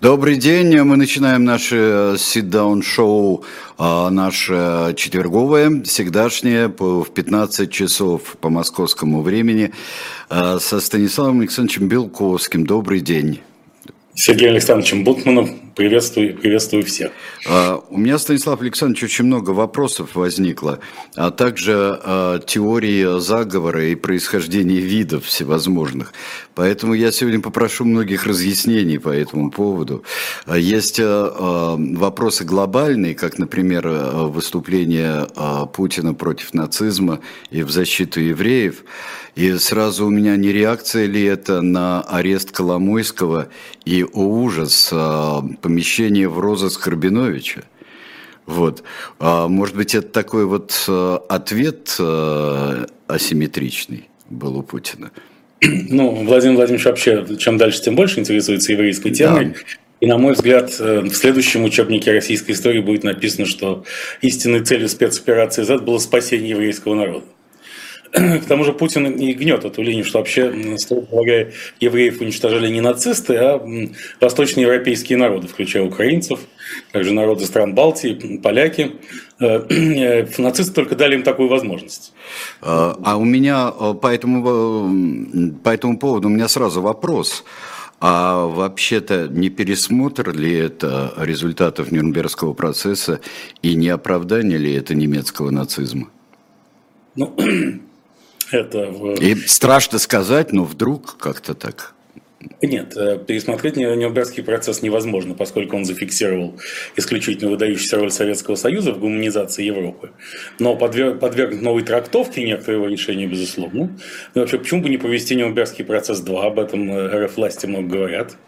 Добрый день, мы начинаем наше sit-down-шоу, наше четверговое, всегдашнее, в 15 часов по московскому времени, со Станиславом Александровичем Белковским. Добрый день. Сергеем Александровичем Бутманом. Приветствую всех. У меня, Станислав Александрович, очень много вопросов возникло, а также теории заговора и происхождения видов всевозможных. Поэтому я сегодня попрошу многих разъяснений по этому поводу. Есть вопросы глобальные, как, например, выступление Путина против нацизма и в защиту евреев. И сразу у меня не реакция ли это на арест Коломойского и, о ужас, помещение в розыск Рабиновича. Вот. Может быть, это такой вот ответ асимметричный был у Путина? Ну, Владимир Владимирович вообще чем дальше, тем больше интересуется еврейской темой. Да. И, на мой взгляд, в следующем учебнике российской истории будет написано, что истинной целью спецоперации Z было спасение еврейского народа. К тому же Путин и гнет эту линию, что вообще, полагаю, евреев уничтожали не нацисты, а восточноевропейские народы, включая украинцев, также народы стран Балтии, поляки. Нацисты только дали им такую возможность. А у меня по этому поводу у меня сразу вопрос. А вообще-то не пересмотр ли это результатов Нюрнбергского процесса и не оправдание ли это немецкого нацизма? Ну, это... И страшно сказать, но вдруг как-то так. Нет, пересмотреть Нюрнбергский процесс невозможно, поскольку он зафиксировал исключительно выдающуюся роль Советского Союза в гуманизации Европы. Но подвергнуть новой трактовке некоторого решения, безусловно. Но вообще, почему бы не провести Нюрнбергский процесс 2? Об этом РФ власти много говорят,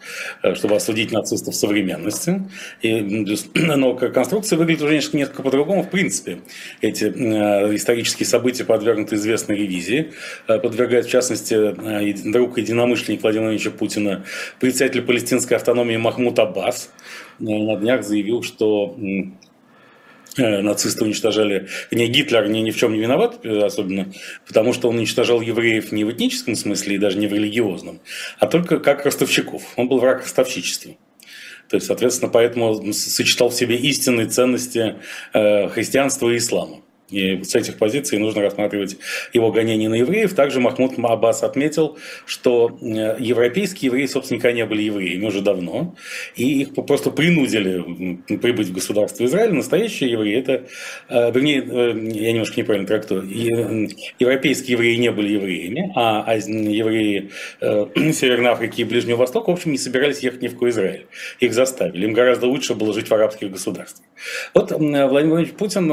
чтобы осудить нацистов в современности. Но конструкция выглядит уже несколько по-другому. В принципе, эти исторические события подвергнуты известной ревизии. Подвергает, в частности, друг единомышленник Владимира Владимировича Путина, председатель палестинской автономии Махмуд Аббас на днях заявил, что нацисты уничтожали... Гитлер ни в чем не виноват, особенно потому, что он уничтожал евреев не в этническом смысле и даже не в религиозном, а только как ростовщиков. Он был враг ростовщичества. То есть, соответственно, поэтому сочетал в себе истинные ценности христианства и ислама. И с этих позиций нужно рассматривать его гонение на евреев. Также Махмуд Аббас отметил, что европейские евреи, собственно, никогда не были евреями уже давно. И их просто принудили прибыть в государство Израиль. Настоящие евреи, это, вернее, я немножко неправильно трактую, европейские евреи не были евреями, а евреи Северной Африки и Ближнего Востока, в общем, не собирались ехать ни в какой Израиль. Их заставили. Им гораздо лучше было жить в арабских государствах. Вот Владимир Владимирович Путин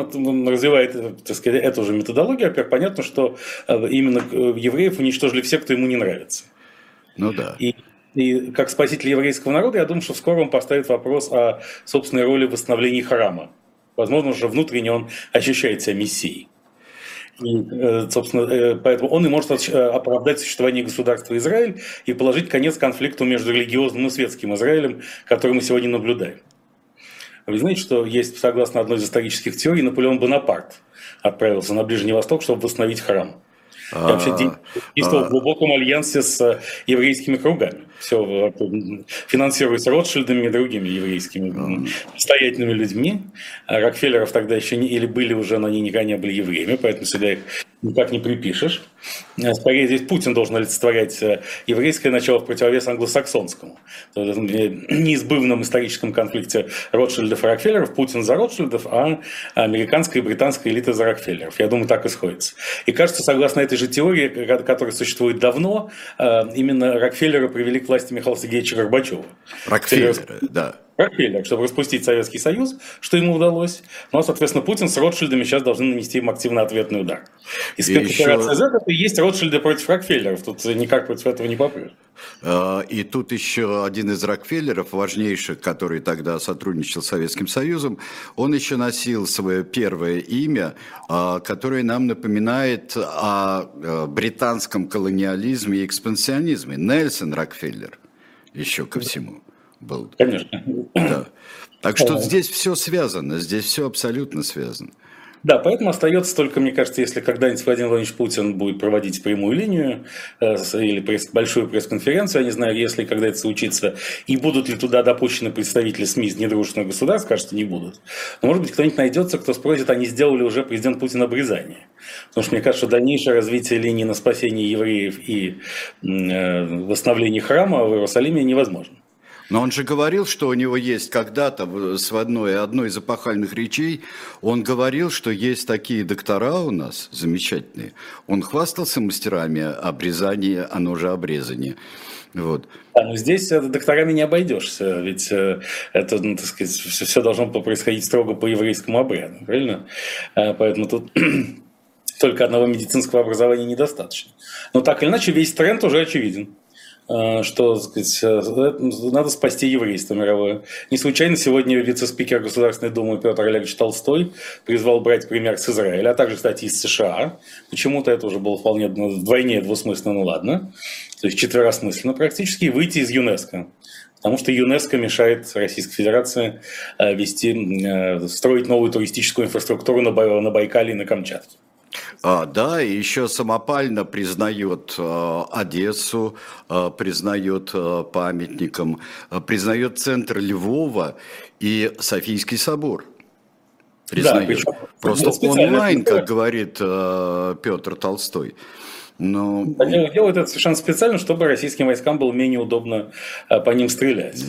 развивает, так сказать, это уже методология. Во-первых, понятно, что именно евреев уничтожили все, кто ему не нравится. Ну да. И как спаситель еврейского народа, я думаю, что скоро он поставит вопрос о собственной роли в восстановлении храма. Возможно, что внутренне он ощущает себя мессией. И, собственно, поэтому он и может оправдать существование государства Израиль и положить конец конфликту между религиозным и светским Израилем, который мы сегодня наблюдаем. Вы знаете, что есть, согласно одной из исторических теорий, Наполеон Бонапарт отправился на Ближний Восток, чтобы восстановить храм. И вообще действовал в глубоком альянсе с еврейскими кругами. Все финансируясь Ротшильдами и другими еврейскими состоятельными людьми. Рокфеллеров тогда еще не, или были уже, но они никогда не были евреями, поэтому сюда их никак не припишешь. Скорее, здесь Путин должен олицетворять еврейское начало в противовес англосаксонскому. В неизбывном историческом конфликте Ротшильдов и Рокфеллеров Путин за Ротшильдов, а американская и британская элита за Рокфеллеров. Я думаю, так и сходится. И кажется, согласно этой же теории, которая существует давно, именно Рокфеллеры привели к власти Михаила Сергеевича Горбачева. Рокфеллеры, да. Рокфеллер, чтобы распустить Советский Союз, что ему удалось. Ну, соответственно, Путин с Ротшильдами сейчас должны нанести им активно ответный удар. И спецоперация Z это и есть Ротшильды против Рокфеллеров. Тут никак против этого не попрешь. И тут еще один из Рокфеллеров, важнейших, который тогда сотрудничал с Советским Союзом, он еще носил свое первое имя, которое нам напоминает о британском колониализме и экспансионизме. Нельсон Рокфеллер еще ко всему. Был. Конечно. Да. Так что здесь все связано, здесь все абсолютно связано. Да, поэтому остается только, мне кажется, если когда-нибудь Владимир Владимирович Путин будет проводить прямую линию или большую пресс-конференцию, я не знаю, если когда это случится, и будут ли туда допущены представители СМИ из недружественных государств, кажется, не будут. Но, может быть, кто-нибудь найдется, кто спросит, а не сделали уже президент Путин обрезание? Потому что, мне кажется, дальнейшее развитие линии на спасение евреев и восстановление храма в Иерусалиме невозможно. Но он же говорил, что у него есть когда-то, в одной из эпохальных речей, он говорил, что есть такие доктора у нас замечательные. Он хвастался мастерами обрезания, оно же обрезание. Вот. Да, но здесь докторами не обойдешься, ведь это, ну, так сказать, все должно происходить строго по еврейскому обряду, правильно? Поэтому тут... Только одного медицинского образования недостаточно. Но так или иначе, весь тренд уже очевиден, что, так сказать, надо спасти еврейство мировое. Не случайно сегодня вице-спикер Государственной Думы Петр Олегович Толстой призвал брать пример с Израиля, а также, кстати, из США. Почему-то это уже было вполне вдвойне двусмысленно, ну ладно, то есть четверосмысленно практически, выйти из ЮНЕСКО. Потому что ЮНЕСКО мешает Российской Федерации вести, строить новую туристическую инфраструктуру на Байкале и на Камчатке. Да, и еще самопально признает Одессу, признает памятником, признает центр Львова и Софийский собор. Признает. Да, причем, просто онлайн, как говорит Петр Толстой. Но... Они делают это совершенно специально, чтобы российским войскам было менее удобно по ним стрелять.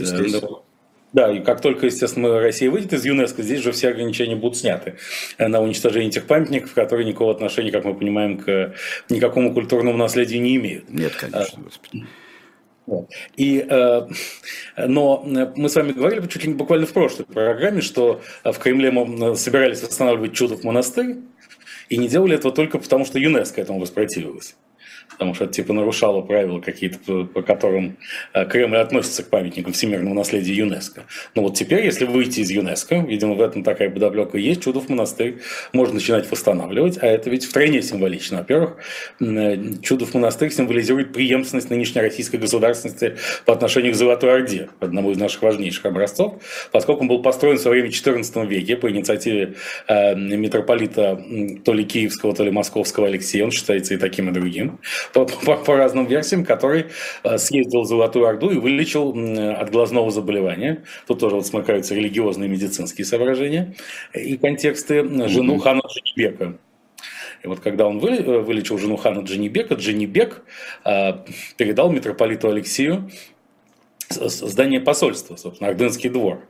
Да, и как только, естественно, Россия выйдет из ЮНЕСКО, здесь же все ограничения будут сняты на уничтожение этих памятников, которые никакого отношения, как мы понимаем, к никакому культурному наследию не имеют. Нет, конечно, господи. Но мы с вами говорили чуть ли не буквально в прошлой программе, что в Кремле мы собирались восстанавливать чудов монастырь, и не делали этого только потому, что ЮНЕСКО этому воспротивилось. Потому что это типа нарушало правила какие-то, по которым Кремль относится к памятникам всемирного наследия ЮНЕСКО. Но вот теперь, если выйти из ЮНЕСКО, видимо, в этом такая подоплека есть, чудов монастырь можно начинать восстанавливать, а это ведь втройне символично. Во-первых, чудов монастырь символизирует преемственность нынешней российской государственности по отношению к Золотой Орде, одному из наших важнейших образцов, поскольку он был построен в свое время в XIV веке по инициативе митрополита то ли киевского, то ли московского Алексея, он считается и таким, и другим. По разным версиям, который съездил в Золотую Орду и вылечил от глазного заболевания. Тут тоже вот смыкаются религиозные и медицинские соображения и контексты, жену хана Джанибека. И вот когда он вылечил жену хана Джанибека, Джанибек передал митрополиту Алексею здание посольства, собственно, Ордынский двор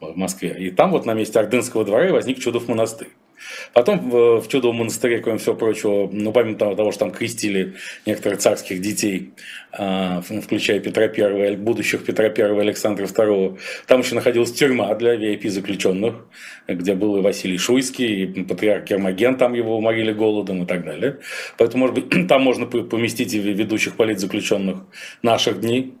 в Москве. И там вот на месте Ордынского двора возник чудов монастырь. Потом в чудовом монастыре, кроме всего прочего, ну, помимо того, что там крестили некоторых царских детей, включая Петра I, будущих Петра I, Александра II, там еще находилась тюрьма для VIP-заключенных, где был и Василий Шуйский, и патриарх Гермоген, там его уморили голодом и так далее. Поэтому, может быть, там можно поместить и ведущих политзаключенных наших дней.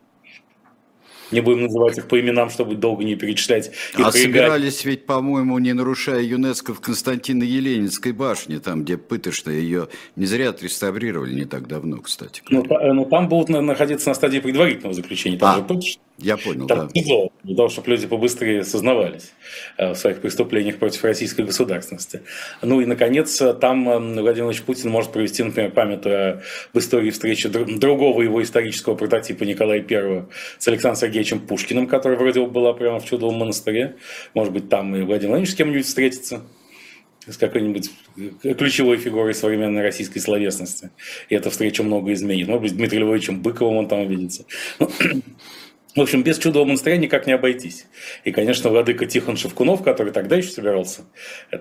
Не будем называть их по именам, чтобы долго не перечислять. Собирались ведь, по-моему, не нарушая ЮНЕСКО, в Константино-Еленинской башне, там, где пытошно, ее не зря отреставрировали не так давно, кстати. Ну, там будут находиться на стадии предварительного заключения. Там же пытошно. Я понял, там, да. Для того, чтобы люди побыстрее сознавались в своих преступлениях против российской государственности. Ну и, наконец, там Владимир Владимирович Путин может провести, например, памятуя об истории встречи другого его исторического прототипа Николая I с Александром Сергеевичем Пушкиным, который вроде бы была прямо в чудовом монастыре. Может быть, там и Владимир Владимирович с кем-нибудь встретится, с какой-нибудь ключевой фигурой современной российской словесности. И эта встреча много изменит. Может быть, с Дмитрием Львовичем Быковым он там увидится. В общем, без чудового монастыря никак не обойтись. И, конечно, владыка Тихон Шевкунов, который тогда еще собирался,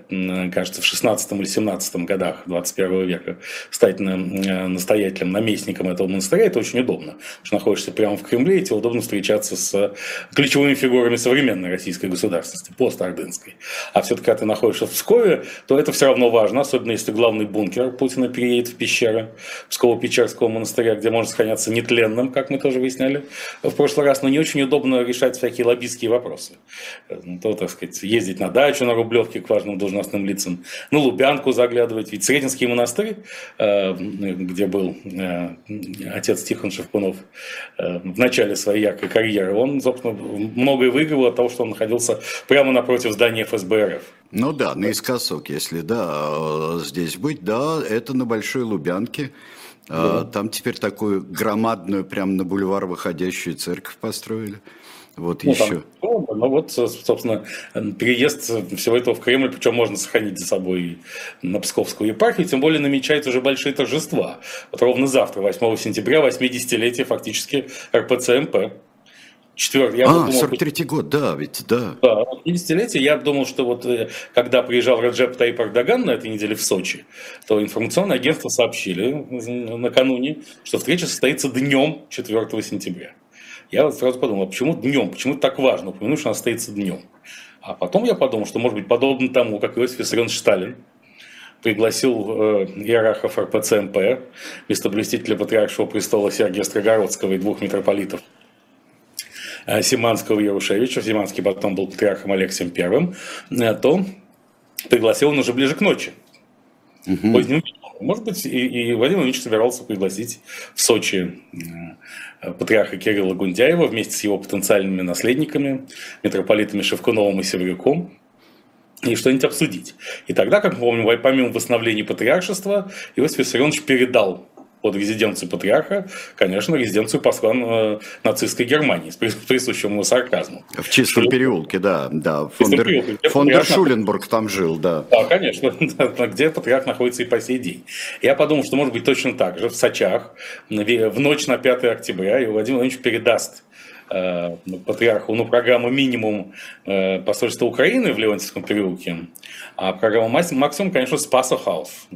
кажется, в 16 или 17 годах 21 века, стать настоятелем, наместником этого монастыря, это очень удобно. Потому что находишься прямо в Кремле, и тебе удобно встречаться с ключевыми фигурами современной российской государственности, пост-ордынской. А все-таки, когда ты находишься в Пскове, то это все равно важно, особенно если главный бункер Путина переедет в пещеры Псково-Печерского монастыря, где можно сохраняться нетленным, как мы тоже выясняли в прошлый раз, но не очень удобно решать всякие лоббистские вопросы. То, так сказать, ездить на дачу на Рублевке к важным должностным лицам, на Лубянку заглядывать. Ведь Сретенский монастырь, где был отец Тихон Шевкунов в начале своей яркой карьеры, он, собственно, многое выигрывал от того, что он находился прямо напротив здания ФСБ РФ. Ну да, наискосок, если да, здесь быть, да, это на Большой Лубянке. Да. Там теперь такую громадную, прям на бульвар выходящую церковь построили. Вот ну, еще. Там, ну вот, собственно, переезд всего этого в Кремль, причем можно сохранить за собой на Псковскую епархию, тем более намечаются уже большие торжества. Вот ровно завтра, 8 сентября, 80-летие фактически РПЦМП. 43-й год, да, ведь, да. Да, 50-летие. Я думал, что вот когда приезжал Раджеп Тайип Эрдоган на этой неделе в Сочи, то информационное агентство сообщили накануне, что встреча состоится днем 4 сентября. Я вот сразу подумал, а почему днем? Почему так важно упомянуть, что она состоится днем? А потом я подумал, что, может быть, подобно тому, как Иосиф Виссарионович Сталин пригласил иерархов РПЦМП, местоблюстителя патриаршего престола Сергия Строгородского и двух митрополитов, Симанского и Ярушевича, Симанский потом был патриархом Алексием Первым, то пригласил он уже ближе к ночи. Поздним вечером. Может быть, и Владимир Ильич собирался пригласить в Сочи патриарха Кирилла Гундяева вместе с его потенциальными наследниками, митрополитами Шевкуновым и Севрюком, и что-нибудь обсудить. И тогда, как мы помним, помимо восстановления патриаршества, Иосиф Виссарионович передал под резиденцию патриарха, конечно, резиденцию посла нацистской Германии, с присущим ему сарказмом. В Чистом переулке, да. Да. Фон дер Шуленбург там жил, да. Да, конечно, где патриарх находится и по сей день. Я подумал, что может быть точно так же в Сочах, в ночь на 5 октября, и Владимир Владимирович передаст патриарху, ну, программу минимум посольства Украины в Леонтьевском переулке, а программа максимум, конечно, Спаса Хаус.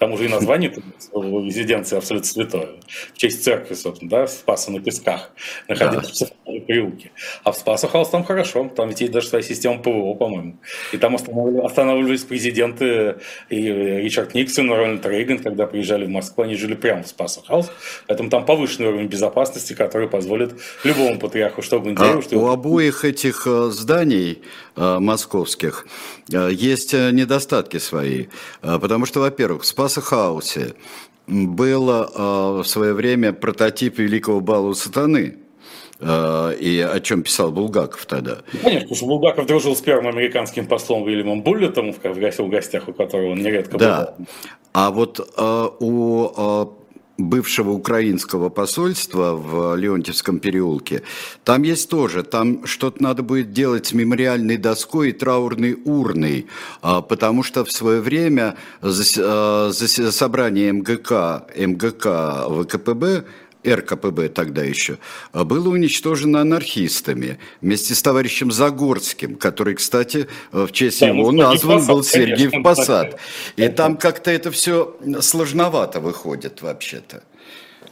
Там уже и название резиденции абсолютно святое. В честь церкви, собственно, да, Спаса на Песках, находится в переулке. А в Спаса Хаус там хорошо, там ведь есть даже своя система ПВО, по-моему. И там останавливались президенты, и Ричард Никсон, и Рональд Рейган, когда приезжали в Москву, они жили прямо в Спаса Хаус. Поэтому там повышенный уровень безопасности, который позволит любому патриарху. У обоих этих зданий московских есть недостатки свои, потому что, во-первых, в Спасо-хаусе был в свое время прототип великого бала сатаны, и о чем писал Булгаков тогда. Конечно, потому что Булгаков дружил с первым американским послом Уильямом Буллитом, в гостях у которого он нередко да. был. А вот у бывшего украинского посольства в Леонтьевском переулке, там есть тоже, там что-то надо будет делать с мемориальной доской и траурной урной, потому что в свое время за собрание МГК ВКПБ, РКПБ тогда еще, было уничтожено анархистами вместе с товарищем Загорским, который, кстати, в честь его назван был Сергиев Посад. И там как-то это все сложновато выходит вообще-то.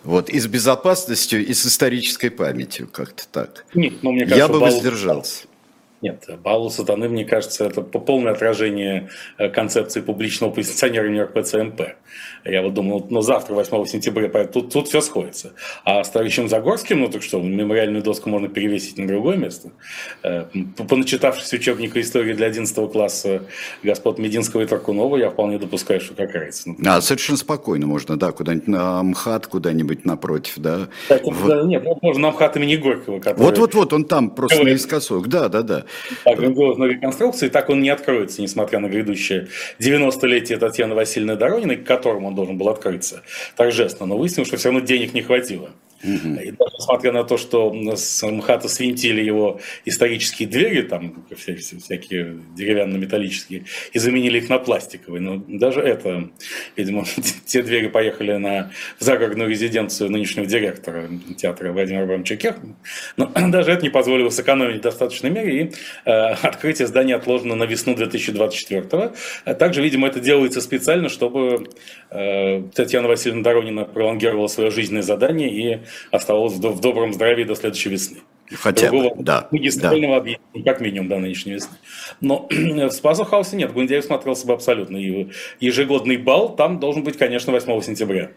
Вот, и с безопасностью, и с исторической памятью как-то так. Нет, ну, мне кажется, я бы воздержался. Нет, бал сатаны, мне кажется, это полное отражение концепции публичного позиционирования РПЦМП. Я вот думал, ну, завтра, 8 сентября, тут все сходится. А с товарищем Загорским, ну, так что, мемориальную доску можно перевесить на другое место. Поначитавшись учебника истории для 11 класса господ Мединского и Таркунова, я вполне допускаю, что как раз. Совершенно спокойно можно, да, куда-нибудь на МХАТ, куда-нибудь напротив, да. Так, вот. Нет, можно на МХАТ имени Горького. Который... Вот, он там просто наискосок, да. Так на реконструкции, так он не откроется, несмотря на грядущее 90-летие Татьяны Васильевны Дорониной, к которому он должен был открыться торжественно, но выяснилось, что все равно денег не хватило. И даже несмотря на то, что с МХАТа свинтили его исторические двери, там всякие деревянно-металлические, и заменили их на пластиковые, но даже это, видимо, те двери поехали в загородную резиденцию нынешнего директора театра Владимира Абрамовича Керхмана, но даже это не позволило сэкономить в достаточной мере, и открытие здания отложено на весну 2024-го. Также, видимо, это делается специально, чтобы Татьяна Васильевна Доронина пролонгировала свое жизненное задание и оставалось в добром здравии до следующей весны. Хотя бы, да. Магистрального объекта, как минимум, до нынешней весны. Но в Спасо-хаусе нет, Гундяев смотрелся бы абсолютно. И ежегодный бал там должен быть, конечно, 8 сентября.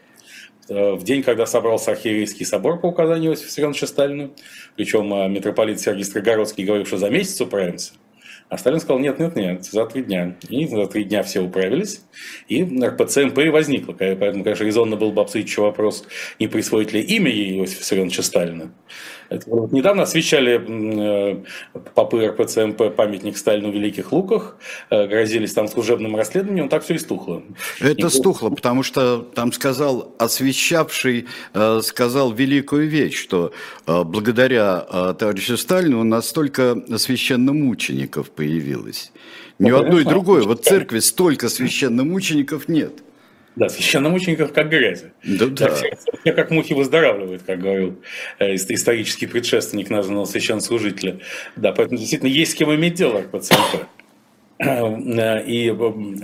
В день, когда собрался архиерейский собор по указанию Иосифа Виссарионовича Сталина. Причем митрополит Сергий Строгородский говорил, что за месяц управимся. А Сталин сказал, нет, за 3 дня. И за 3 дня все управились, и РПЦМП возникла. Поэтому, конечно, резонно было бы обсудить еще вопрос, не присвоить ли имя ей Иосифа Виссарионовича Сталина. Вот недавно освещали попы РПЦМП памятник Сталину в Великих Луках, грозились там служебным расследованием, так все и стухло. Это стухло, потому что там сказал освещавший, сказал великую вещь, что благодаря товарищу Сталину у нас столько священномучеников появилось. Ни у одной другой вот церкви столько священномучеников нет. Да, священномучеников как грязи. Да. Все как мухи выздоравливают, как говорил исторический предшественник названного священнослужителя. Да, поэтому действительно есть с кем иметь дело РПЦМП. И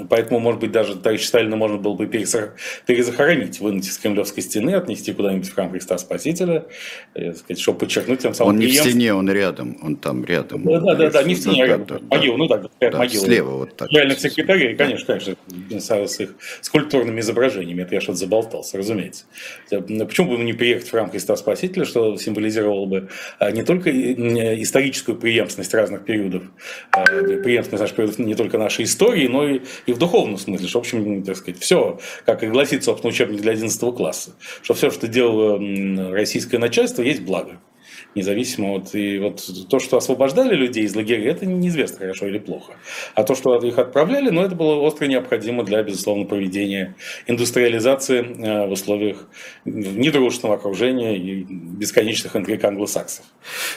поэтому, может быть, даже товарища Сталина можно было бы перезахоронить, вынуть из Кремлевской стены, отнести куда-нибудь в храм Христа Спасителя, сказать, чтобы подчеркнуть тем самым... Он не в стене, он рядом, он там рядом. Да, не в стене, а рядом. Могила, могила. Слева вот так. Реальных секретарей, конечно, с культурными изображениями. Это я что-то заболтался, разумеется. Почему бы не приехать в храм Христа Спасителя, что символизировало бы не только историческую преемственность разных периодов, преемственность наших периодов не только нашей истории, но и в духовном смысле. Что, в общем, так сказать, все, как и гласит, собственно, учебник для 11 класса, что все, что делало российское начальство, есть благо. Независимо от... И вот то, что освобождали людей из лагерей, это неизвестно, хорошо или плохо. А то, что их отправляли, ну, это было остро необходимо для, безусловно, проведения индустриализации в условиях недружественного окружения и бесконечных интриг англосаксов.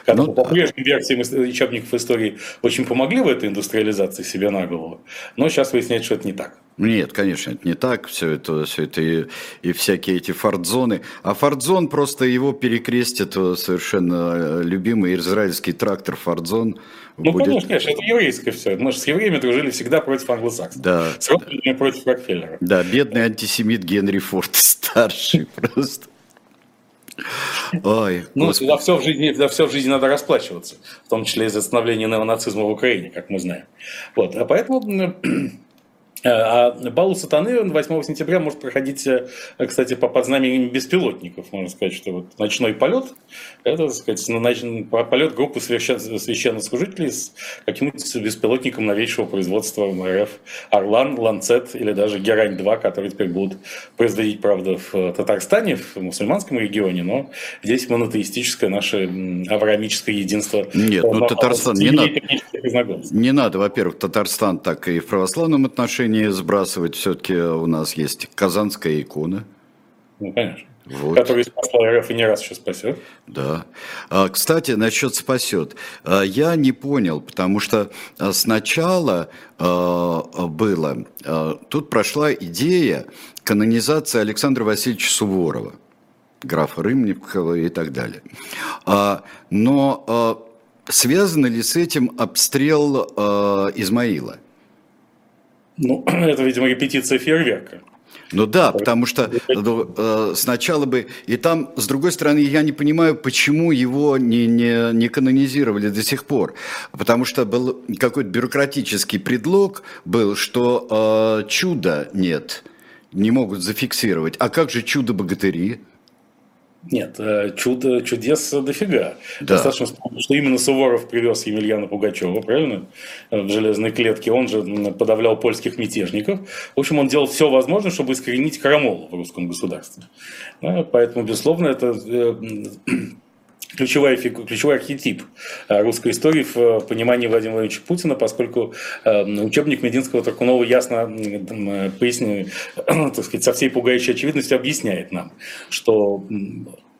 Когда по прежним версиям учебников истории очень помогли в этой индустриализации себе на голову, но сейчас выясняется, что это не так. Нет, конечно, это не так, все это и всякие эти форт-зоны. А форт-зон просто его перекрестит совершенно любимый израильский трактор форт-зон. Ну, будет... конечно, это еврейское все. Мы же с евреями дружили всегда против англосаксов. Да. С родственниками против Рокфеллера. Да, бедный антисемит Генри Форд старший просто. Ой, ну, за все в жизни надо расплачиваться, в том числе и за становление неонацизма в Украине, как мы знаем. Вот, а поэтому... А бал сатаны 8 сентября может проходить, кстати, под знаменем беспилотников. Можно сказать, что вот ночной полет – это, так сказать, полет группы священнослужителей с каким-нибудь беспилотником новейшего производства РФ «Орлан», «Ланцет» или даже «Герань-2», которые теперь будут производить, правда, в Татарстане, в мусульманском регионе, но здесь монотеистическое наше авраамическое единство. Нет, ну Татарстан не надо, во-первых, Татарстан так и в православном отношении сбрасывать, все-таки у нас есть казанская икона. Ну, конечно. Вот. Который спасла РФ и не раз еще спасет. Да. Кстати, насчет спасет. Я не понял, потому что сначала было... Тут прошла идея канонизации Александра Васильевича Суворова, графа Рымникова и так далее. Но связан ли с этим обстрел Измаила? Ну, это, видимо, репетиция фейерверка. Ну да, потому что сначала бы... И там, с другой стороны, я не понимаю, почему его не канонизировали до сих пор. Потому что был какой-то бюрократический предлог, был, что чуда нет, не могут зафиксировать. А как же чудо-богатыри? Нет, чудес дофига. Да. Достаточно вспомнить, что именно Суворов привез Емельяна Пугачева, правильно, в железной клетке. Он же подавлял польских мятежников. В общем, он делал все возможное, чтобы искоренить крамолу в русском государстве. Поэтому, безусловно, это... Ключевой архетип русской истории в понимании Владимира Владимировича Путина, поскольку учебник Мединского-Торкунова ясно пояснил, так сказать, со всей пугающей очевидностью объясняет нам, что,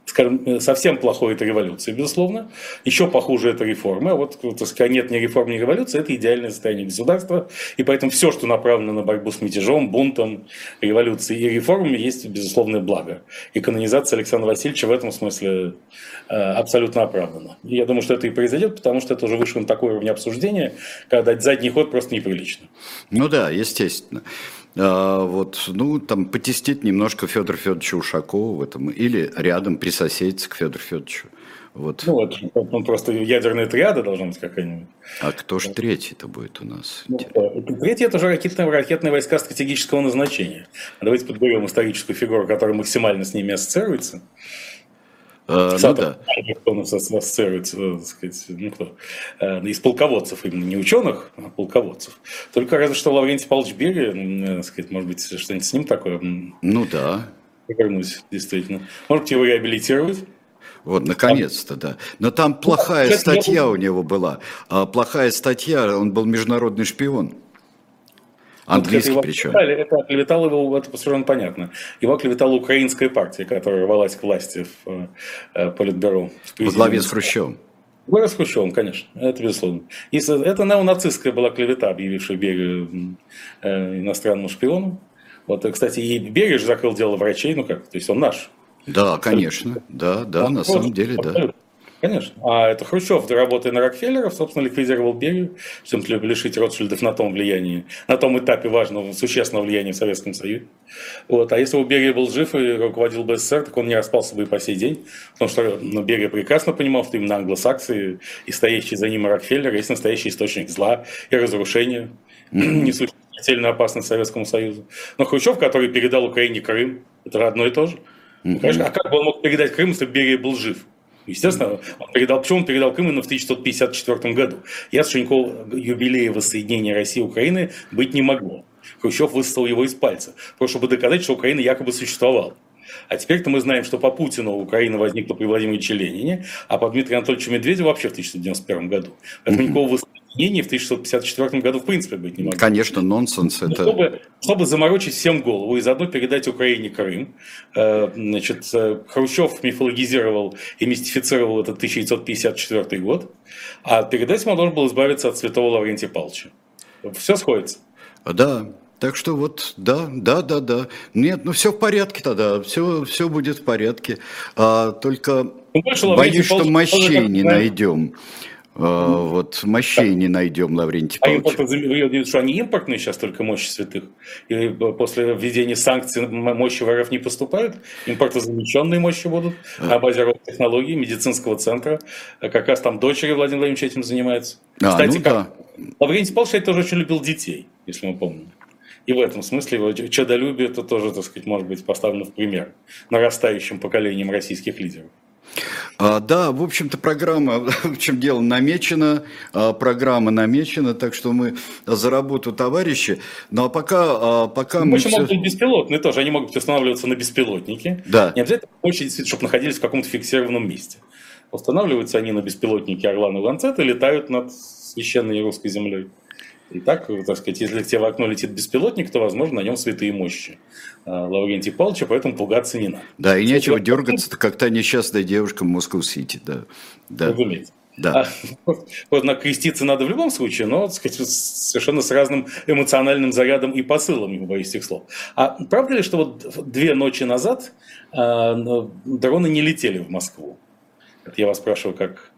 скажем, совсем плохое это революция, безусловно, еще похуже это реформы, а вот, так сказать, нет ни реформ, ни революции, это идеальное состояние государства, и поэтому все, что направлено на борьбу с мятежом, бунтом, революцией и реформами, есть безусловное благо. И канонизация Александра Васильевича в этом смысле абсолютно оправдана. И я думаю, что это и произойдет, потому что это уже вышло на такой уровень обсуждения, когда задний ход просто неприлично. Ну да, естественно. Вот, ну, там, потестить немножко Федора Федоровича Ушакова в этом, или рядом присоседиться к Федору Федоровичу. Вот. Ну, это он просто ядерная триада должна быть какая-нибудь. А кто же третий-то будет у нас? Ну, третий – это уже ракетные войска стратегического назначения. Давайте подберем историческую фигуру, которая максимально с ними ассоциируется. Сатов, кто нас ассоциирует, так сказать, ну кто, из полководцев, именно не ученых, а полководцев. Только разве что Лаврентий Павлович Берия, так сказать, может быть, что-нибудь с ним такое. Ну да. Вернуть, действительно. Может, его реабилитировать? Вот, наконец-то, да. Но там плохая статья у него была. Плохая статья, он был международный шпион. Английский вот, причем. Это оклеветало его, это совершенно понятно. Его оклеветала украинская партия, которая рвалась к власти в политбюро. Во главе с Хрущевым. Во главе с Хрущевым, конечно. Это безусловно. Это неонацистская была клевета, объявившая Берию иностранному шпиону. Вот, кстати, и Берия же закрыл дело врачей, ну как, то есть он наш. Да, конечно, да, на самом деле, да. Конечно. А это Хрущев, работая на Рокфеллеров, собственно, ликвидировал Берию, чтобы лишить Ротшильдов на том влиянии, на том этапе важного, существенного влияния в Советском Союзе. Вот. А если бы Берия был жив и руководил бы СССР, так он не распался бы и по сей день, потому что Берия прекрасно понимал, что именно англосаксы и стоящие за ним Рокфеллеры есть настоящий источник зла и разрушения, несущий смертельную опасность Советскому Союзу. Но Хрущев, который передал Украине Крым, это же одно и то же. Конечно, а как бы он мог передать Крым, если бы Берия был жив? Естественно, он передал, почему он передал Крым именно в 1954 году? Ясно, никакого юбилея воссоединения России и Украины быть не могло. Хрущев высосал его из пальца, просто чтобы доказать, что Украина якобы существовала. А теперь-то мы знаем, что по Путину Украина возникла при Владимире Ленине, а по Дмитрию Анатольевичу Медведеву вообще в 1991 году. Поэтому никакого воссоединения в 1954 году в принципе быть не могло. Конечно, нонсенс это. Чтобы заморочить всем голову и заодно передать Украине Крым. Значит, Хрущев мифологизировал и мистифицировал этот 1954 год, а передать ему должен был избавиться от святого Лаврентия Павловича. Все сходится. Да. Так что вот, да. Нет, ну все в порядке тогда, все будет в порядке. Только боюсь, что мощей не найдем. Вот мощей не найдем, Лаврентий Павлович. Что они импортные сейчас только мощи святых? И после введения санкций мощи в РФ не поступают? Импортозамещенные мощи будут на базе роботехнологий, медицинского центра. Как раз там дочери Владимира Владимировича этим занимаются. Кстати, Лаврентий Павлович тоже очень любил детей, если мы помним. И в этом смысле его чадолюбие это тоже, так сказать, может быть поставлено в пример нарастающим поколением российских лидеров. Да, в общем-то, программа, в чем дело, намечена, так что мы за работу, товарищи. Ну, а пока мы... Почему могут быть беспилотные тоже, они могут устанавливаться на беспилотники. Да. Не обязательно очередь, чтобы находились в каком-то фиксированном месте. Устанавливаются они на беспилотнике «Орлан» и «Ланцет» и летают над священной русской землей. И так сказать, если к тебе в окно летит беспилотник, то, возможно, на нем святые мощи Лаврентия Павловича, поэтому пугаться не надо. Да, и нечего дергаться-то, как та несчастная девушка в Москва-Сити. Да. Да. Однако креститься надо в любом случае, но, так сказать, совершенно с разным эмоциональным зарядом и посылом, боюсь этих слов. А правда ли, что вот 2 ночи назад дроны не летели в Москву? Это я вас спрашиваю, как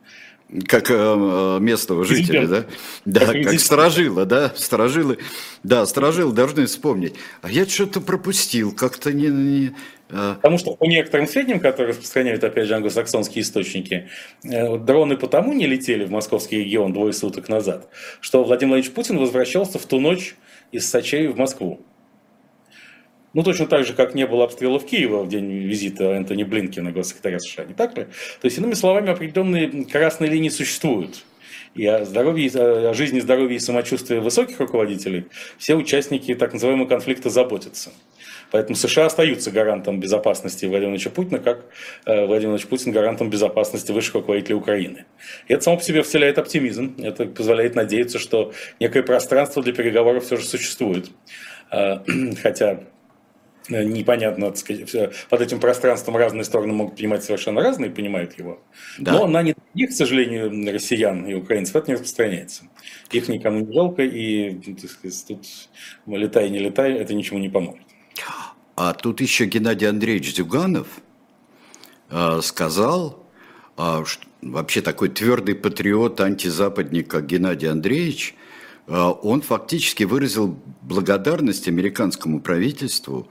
местного жителя, да? Да, как сторожила, да? Сторожила должны вспомнить. А я что-то пропустил, как-то не... Потому что по некоторым сведениям, которые распространяют, опять же, англосаксонские источники, дроны потому не летели в московский регион 2 суток назад, что Владимир Владимирович Путин возвращался в ту ночь из Сочи в Москву. Ну, точно так же, как не было обстрелов Киева в день визита Энтони Блинкена, госсекретаря США, не так ли? То есть, иными словами, определенные красные линии существуют. И о жизни, здоровье и самочувствии высоких руководителей все участники так называемого конфликта заботятся. Поэтому США остаются гарантом безопасности Владимира Владимировича Путина, как Владимир Владимирович Путин гарантом безопасности высших руководителей Украины. И это само по себе вселяет оптимизм. Это позволяет надеяться, что некое пространство для переговоров все же существует. Хотя... непонятно, так сказать, под этим пространством разные стороны могут понимать совершенно разные, понимают его. Да. Но на них, к сожалению, россиян и украинцев это не распространяется. Их никому не жалко, и, так сказать, тут летай, не летай, это ничему не поможет. А тут еще Геннадий Андреевич Зюганов сказал, что вообще такой твердый патриот, антизападник, как Геннадий Андреевич, он фактически выразил благодарность американскому правительству,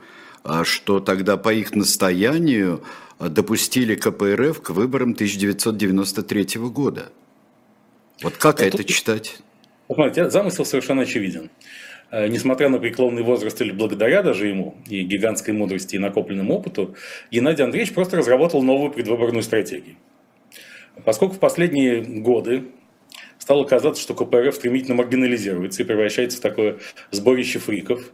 что тогда по их настоянию допустили КПРФ к выборам 1993 года. Вот как это читать? Замысел совершенно очевиден. Несмотря на преклонный возраст или благодаря даже ему и гигантской мудрости и накопленному опыту, Геннадий Андреевич просто разработал новую предвыборную стратегию. Поскольку в последние годы стало казаться, что КПРФ стремительно маргинализируется и превращается в такое сборище фриков,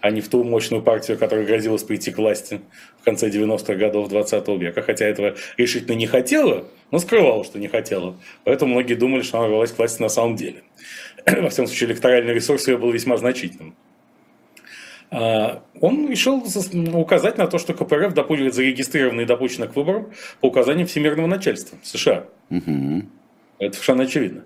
а не в ту мощную партию, которая грозилась прийти к власти в конце 90-х годов 20 века, хотя этого решительно не хотела, но скрывала, что не хотела. Поэтому многие думали, что она рвалась к власти на самом деле. Во всяком случае, электоральный ресурс ее был весьма значительным. Он решил указать на то, что КПРФ зарегистрирована и допущена к выборам по указаниям всемирного начальства США. Угу. Это совершенно очевидно.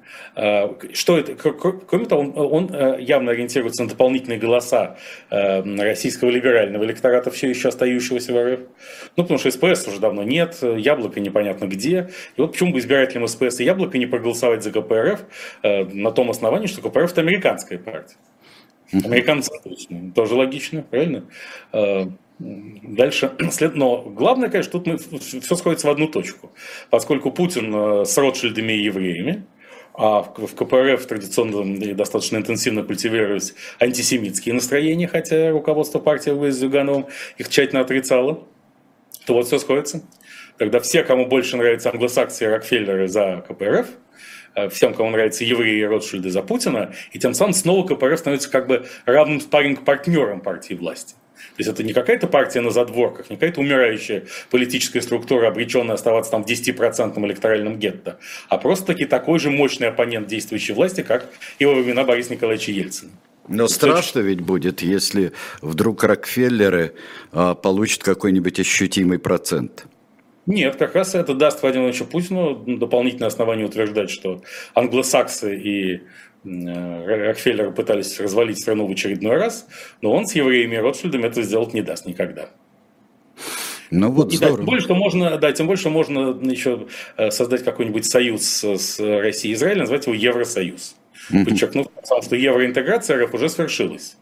Что это? Кроме того, он явно ориентируется на дополнительные голоса российского либерального электората, все еще остающегося в РФ. Ну, потому что СПС уже давно нет, Яблоко непонятно где. И вот почему бы избирателям СПС и Яблоко не проголосовать за КПРФ на том основании, что КПРФ – это американская партия. Американцы отличные. Тоже логично, правильно? Дальше. Но главное, конечно, тут все сходится в одну точку. Поскольку Путин с Ротшильдами и евреями, а в КПРФ традиционно достаточно интенсивно культивировались антисемитские настроения, хотя руководство партии в с Зюгановым их тщательно отрицало, то вот все сходится. Тогда все, кому больше нравятся англосаксы и Рокфеллеры, за КПРФ, всем, кому нравятся евреи и Ротшильды, за Путина, и тем самым снова КПРФ становится как бы равным спарринг-партнером партии власти. То есть это не какая-то партия на задворках, не какая-то умирающая политическая структура, обреченная оставаться там в 10% электоральном гетто, а просто-таки такой же мощный оппонент действующей власти, как и во времена Бориса Николаевича Ельцина. Но страшно ведь будет, если вдруг Рокфеллеры получат какой-нибудь ощутимый процент. Нет, как раз это даст Владимиру Владимировичу Путину дополнительное основание утверждать, что англосаксы и Рокфеллеры пытались развалить страну в очередной раз, но он с евреями и Ротшильдами это сделать не даст никогда. Ну вот и здорово. Тем больше можно еще создать какой-нибудь союз с Россией и Израилем, назвать его Евросоюз. Подчеркнув, что евроинтеграция РФ уже свершилась.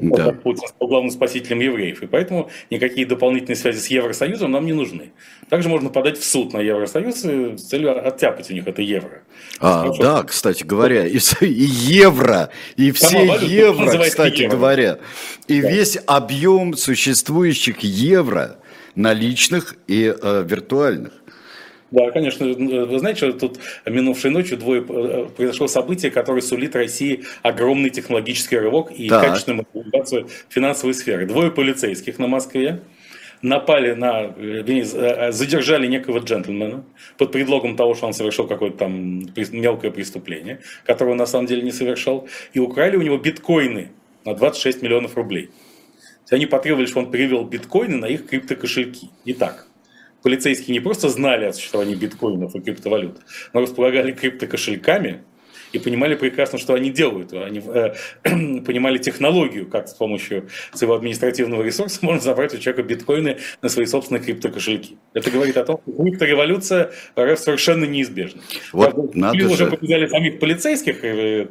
Да. Путин стал главным спасителем евреев, и поэтому никакие дополнительные связи с Евросоюзом нам не нужны. Также можно подать в суд на Евросоюз с целью оттяпать у них это евро. Да, кстати говоря, и евро, и все евро, кстати говоря, и весь объем существующих евро, наличных и виртуальных. Да, конечно. Вы знаете, что тут минувшей ночью произошло событие, которое сулит России огромный технологический рывок и качественную модернизацию финансовой сферы. Двое полицейских на Москве задержали некого джентльмена под предлогом того, что он совершил какое-то там мелкое преступление, которого он на самом деле не совершал, и украли у него биткоины на 26 миллионов рублей. Они потребовали, чтобы он перевел биткоины на их криптокошельки. Итак. Полицейские не просто знали о существовании биткоинов и криптовалют, но располагали криптокошельками и понимали прекрасно, что они делают. Они понимали технологию, как с помощью своего административного ресурса можно забрать у человека биткоины на свои собственные криптокошельки. Это говорит о том, что криптореволюция в РФ совершенно неизбежна. Вот надо уже показали самих полицейских и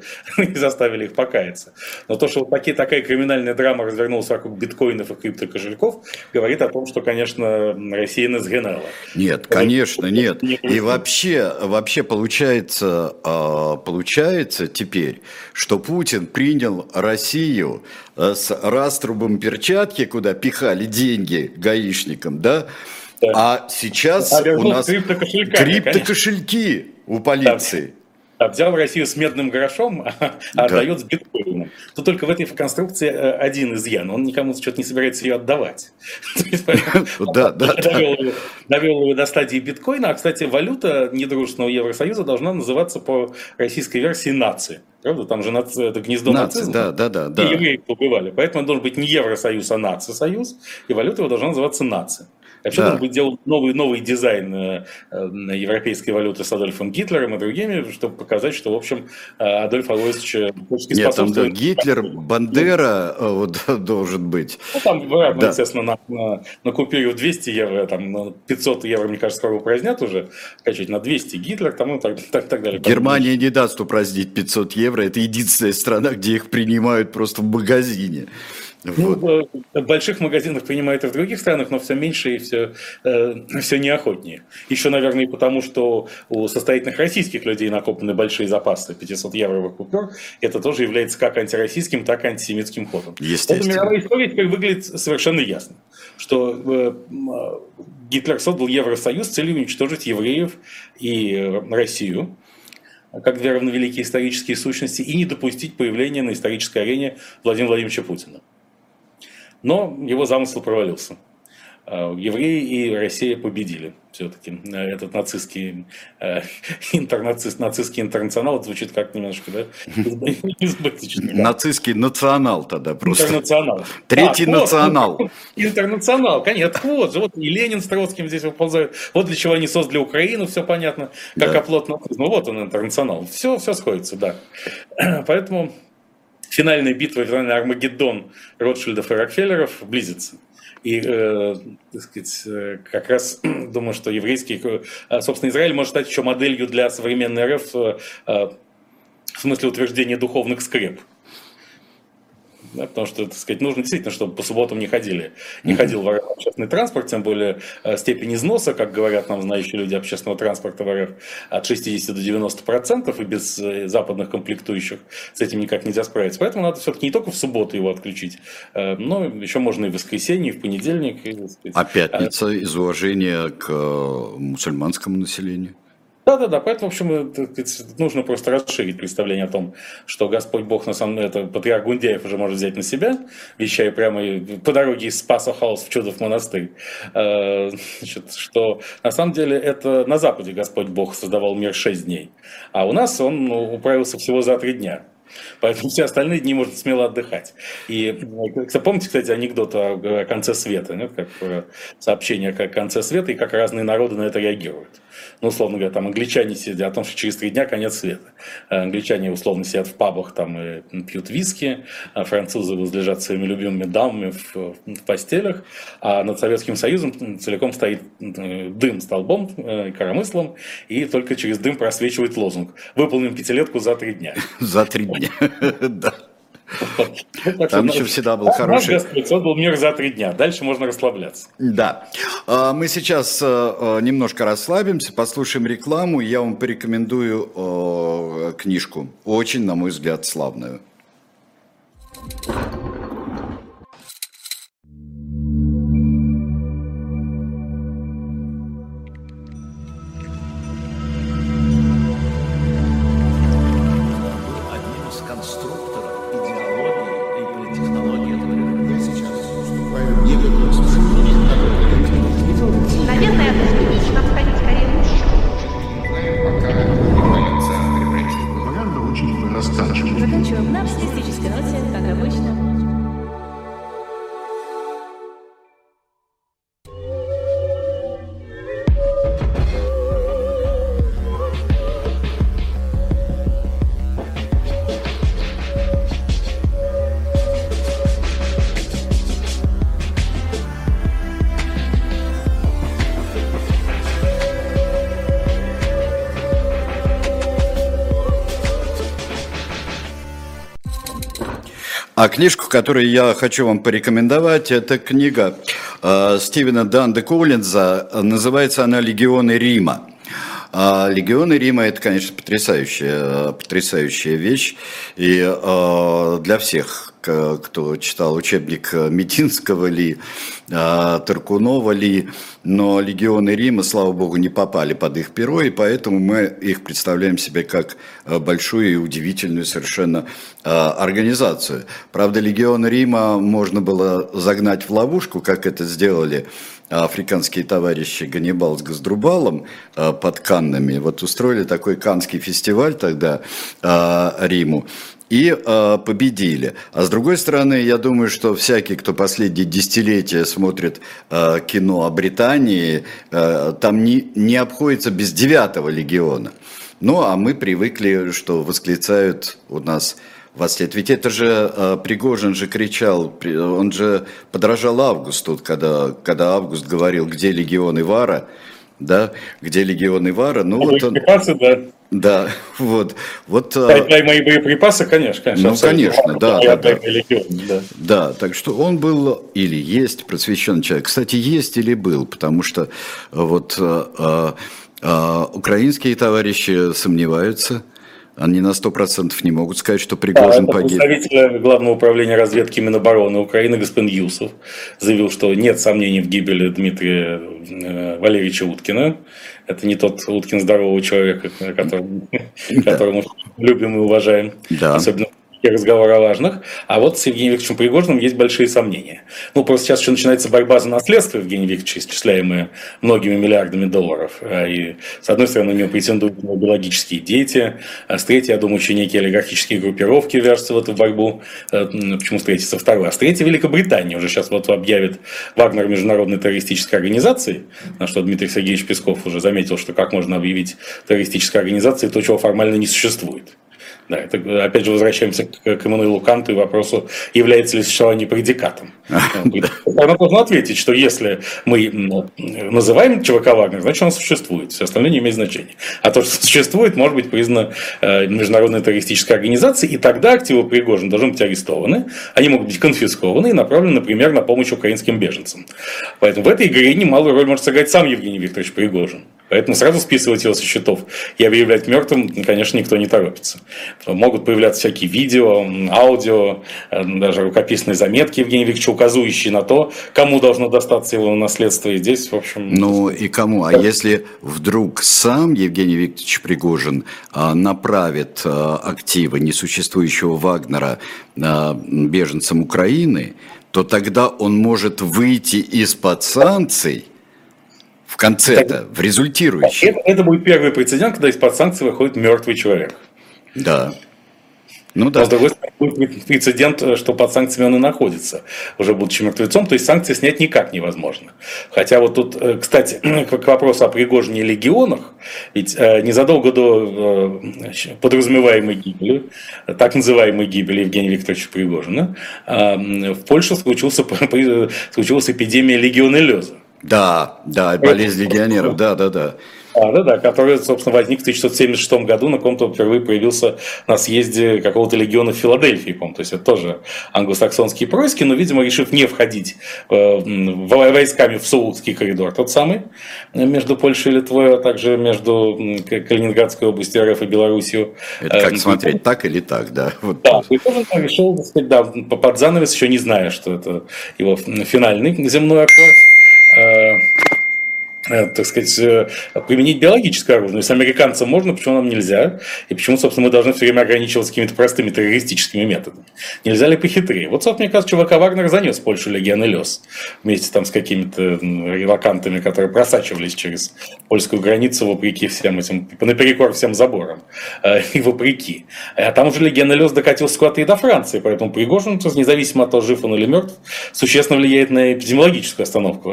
заставили их покаяться. Но то, что такая криминальная драма развернулась вокруг биткоинов и криптокошельков, говорит о том, что, конечно, Россия нас гнала. Нет, конечно, нет. И вообще получается теперь, что Путин принял Россию с раструбом перчатки, куда пихали деньги гаишникам, да? Да. А сейчас у нас криптокошельки у полиции. Да, взял Россию с медным грошом, а отдает с биткоином. Но только в этой конструкции один изъян. Он никому что-то не собирается ее отдавать. Довел его до стадии биткоина. А, кстати, валюта недружественного Евросоюза должна называться по российской версии наци. Правда? Там же это гнездо нацизма. Да. И евреи убивали. Поэтому должен быть не Евросоюз, а наци-союз. И валюта его должна называться наци. Вообще он будет делать новый дизайн европейской валюты с Адольфом Гитлером и другими, чтобы показать, что, в общем, Адольф Алоисович... Гитлер, Бандера должен быть. Естественно, на купюре в 200 евро, там 500 евро, мне кажется, скоро упразднят уже, на 200 Гитлер, там, так далее. Германия не даст упразднить 500 евро, это единственная страна, где их принимают просто в магазине. Вот. Ну, в больших магазинах принимают и в других странах, но все меньше и все неохотнее. Еще, наверное, и потому, что у состоятельных российских людей накопаны большие запасы 500-евровых купюр. Это тоже является как антироссийским, так и антисемитским ходом. Эта мировая история теперь выглядит совершенно ясно, что Гитлер создал Евросоюз с целью уничтожить евреев и Россию как две равновеликие исторические сущности и не допустить появления на исторической арене Владимира Владимировича Путина. Но его замысел провалился. Евреи и Россия победили все-таки. Этот нацистский интернационал, это звучит как немножко, да? Нацистский национал тогда просто. Интернационал. Третий национал. Интернационал, конечно. Вот же, вот и Ленин с Троцким здесь выползают. Вот для чего они создали Украину, все понятно, как оплот нацизма. Вот он, интернационал. Все сходится, да. Поэтому финальная битва, финальный Армагеддон Ротшильдов и Рокфеллеров близится. И, так сказать, как раз думаю, что еврейский, собственно, Израиль может стать еще моделью для современной РФ в смысле утверждения духовных скреп. Да, потому что, так сказать, нужно действительно, чтобы по субботам не ходил в РФ общественный транспорт, тем более степень износа, как говорят нам знающие люди общественного транспорта в РФ, от 60 до 90%, и без западных комплектующих с этим никак нельзя справиться. Поэтому надо все-таки не только в субботу его отключить, но еще можно и в воскресенье, и в понедельник. И, так сказать, а пятница из уважения к мусульманскому населению? Да, поэтому, в общем, нужно просто расширить представление о том, что Господь Бог, на самом деле, это патриарх Гундяев уже может взять на себя, вещая прямо по дороге из Спаса Хаус в Чудов монастырь, значит, что на самом деле это на Западе Господь Бог создавал мир 6 дней, а у нас он управился всего за 3 дня. Поэтому все остальные дни можно смело отдыхать. И помните, кстати, анекдот о конце света, нет? Как сообщение о конце света и как разные народы на это реагируют. Ну, условно говоря, там англичане сидят о том, что через 3 дня конец света. Англичане, условно, сидят в пабах там, и пьют виски, а французы возлежат своими любимыми дамами в постелях, а над Советским Союзом целиком стоит дым столбом, коромыслом, и только через дым просвечивает лозунг «Выполним пятилетку за 3 дня». За 3 дня. Да. Там еще всегда был хороший. Наш Господь создал мир за 3 дня. Дальше можно расслабляться. Да. Мы сейчас немножко расслабимся, послушаем рекламу. Я вам порекомендую книжку. Очень, на мой взгляд, славную. А книжку, которую я хочу вам порекомендовать, это книга Стивена Данда Коллинза, называется она «Легионы Рима». «Легионы Рима» – это, конечно, потрясающая вещь, и для всех, кто читал учебник Мединского ли, Туркунова ли, но «Легионы Рима», слава богу, не попали под их перо, и поэтому мы их представляем себе как большую и удивительную совершенно организацию. Правда, «Легион Рима» можно было загнать в ловушку, как это сделали африканские товарищи Ганнибал с Газдрубалом под Каннами. Вот устроили такой каннский фестиваль тогда Риму. И победили. А с другой стороны, я думаю, что всякий, кто последние десятилетия смотрит кино о Британии, там не обходится без 9-го легиона. Ну, а мы привыкли, что восклицают у нас «Восслед». Ведь это же Пригожин же кричал, он же подражал Августу, когда Август говорил «Где легионы Вара?». да, где легион Ивара, ну вот он... Боеприпасы, да. Да, вот. Вот дай мои боеприпасы, конечно. Ну, конечно, да. Да, так что он был или есть просвещенный человек. Кстати, есть или был, потому что вот украинские товарищи сомневаются. Они на 100% не могут сказать, что Пригожин погиб. Представитель Главного управления разведки Минобороны Украины господин Юсов заявил, что нет сомнений в гибели Дмитрия Валерьевича Уткина. Это не тот Уткин здорового человека, которого мы любим и уважаем. Да. Особенно разговор о важных. А вот с Евгением Викторовичем Пригожиным есть большие сомнения. Ну, просто сейчас еще начинается борьба за наследство Евгения Викторовича, исчисляемое многими миллиардами долларов. И, с одной стороны, у него претендуют на биологические дети, а с третьей, я думаю, еще некие олигархические группировки вяжутся в эту борьбу. Почему с третьей? Со второй. А с третьей Великобритания уже сейчас вот объявит Вагнер международной террористической организацией, на что Дмитрий Сергеевич Песков уже заметил, что как можно объявить террористической организацией то, чего формально не существует. Да, это, опять же, возвращаемся к Эммануилу Канту и вопросу, является ли существование предикатом. Она должна ответить, что если мы называем ЧВК Вагнер, значит, он существует, все остальное не имеет значения. А то, что существует, может быть признано международной террористической организацией, и тогда активы Пригожина должны быть арестованы, они могут быть конфискованы и направлены, например, на помощь украинским беженцам. Поэтому в этой игре немалую роль может сыграть сам Евгений Викторович Пригожин. Поэтому сразу списывать его со счетов и объявлять мертвым, конечно, никто не торопится. Могут появляться всякие видео, аудио, даже рукописные заметки Евгения Викторовича, указывающие на то, кому должно достаться его наследство. И здесь, в общем... Ну и кому? А если вдруг сам Евгений Викторович Пригожин направит активы несуществующего Вагнера беженцам Украины, то тогда он может выйти из-под санкций. В конце-то, в результирующем. Это будет первый прецедент, когда из-под санкций выходит мертвый человек. Да. Ну да. Но, с другой стороны, будет прецедент, что под санкциями он и находится, уже будучи мертвецом, то есть санкции снять никак невозможно. Хотя вот тут, кстати, к вопросу о Пригожине и легионах, ведь незадолго до подразумеваемой гибели, так называемой гибели Евгения Викторовича Пригожина, в Польше случилась эпидемия легионеллеза. Да, да, болезнь легионеров, да. Да, который, собственно, возник в 1976 году, на ком-то впервые появился на съезде какого-то легиона в Филадельфии, то есть это тоже англосаксонские происки, но, видимо, решив не входить войсками в Суултский коридор, тот самый, между Польшей и Литвой, а также между Калининградской областью РФ и Белоруссией. Это как смотреть, так или так, да. Вот. Да, и тоже решил, так сказать, да, под занавес, еще не зная, что это его финальный земной аккорд, так сказать, применить биологическое оружие. Если американцам можно, почему нам нельзя? И почему, собственно, мы должны все время ограничиваться какими-то простыми террористическими методами? Нельзя ли похитрее? Вот, собственно, мне кажется, ЧВК Вагнер занес в Польшу легионеллез вместе там с какими-то релокантами, которые просачивались через польскую границу вопреки всем этим, наперекор всем заборам и вопреки. А там уже легионеллез докатился куда-то и до Франции, поэтому Пригожин, независимо от того, жив он или мертв, существенно влияет на эпидемиологическую обстановку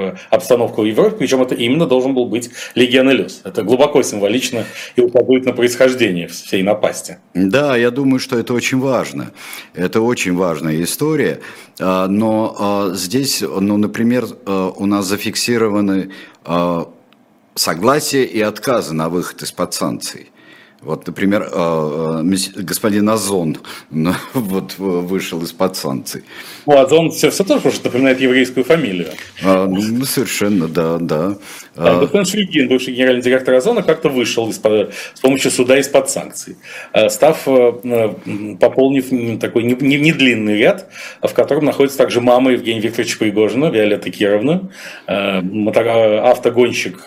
в Европе, причем это именно должен был быть легионеллез. Это глубоко символично и указывает на происхождение всей напасти. Да, я думаю, что это очень важно. Это очень важная история. Но здесь, например, у нас зафиксированы согласия и отказы на выход из-под санкций. Вот, например, господин Озон вот, вышел из-под санкций. Ну, Озон все тоже напоминает еврейскую фамилию. Совершенно, да. Господин Шульгин, бывший генеральный директор Озона, как-то вышел с помощью суда из-под санкций, пополнив такой недлинный ряд, в котором находится также мама Евгения Викторовича Пригожина, Виолетта Кировна, автогонщик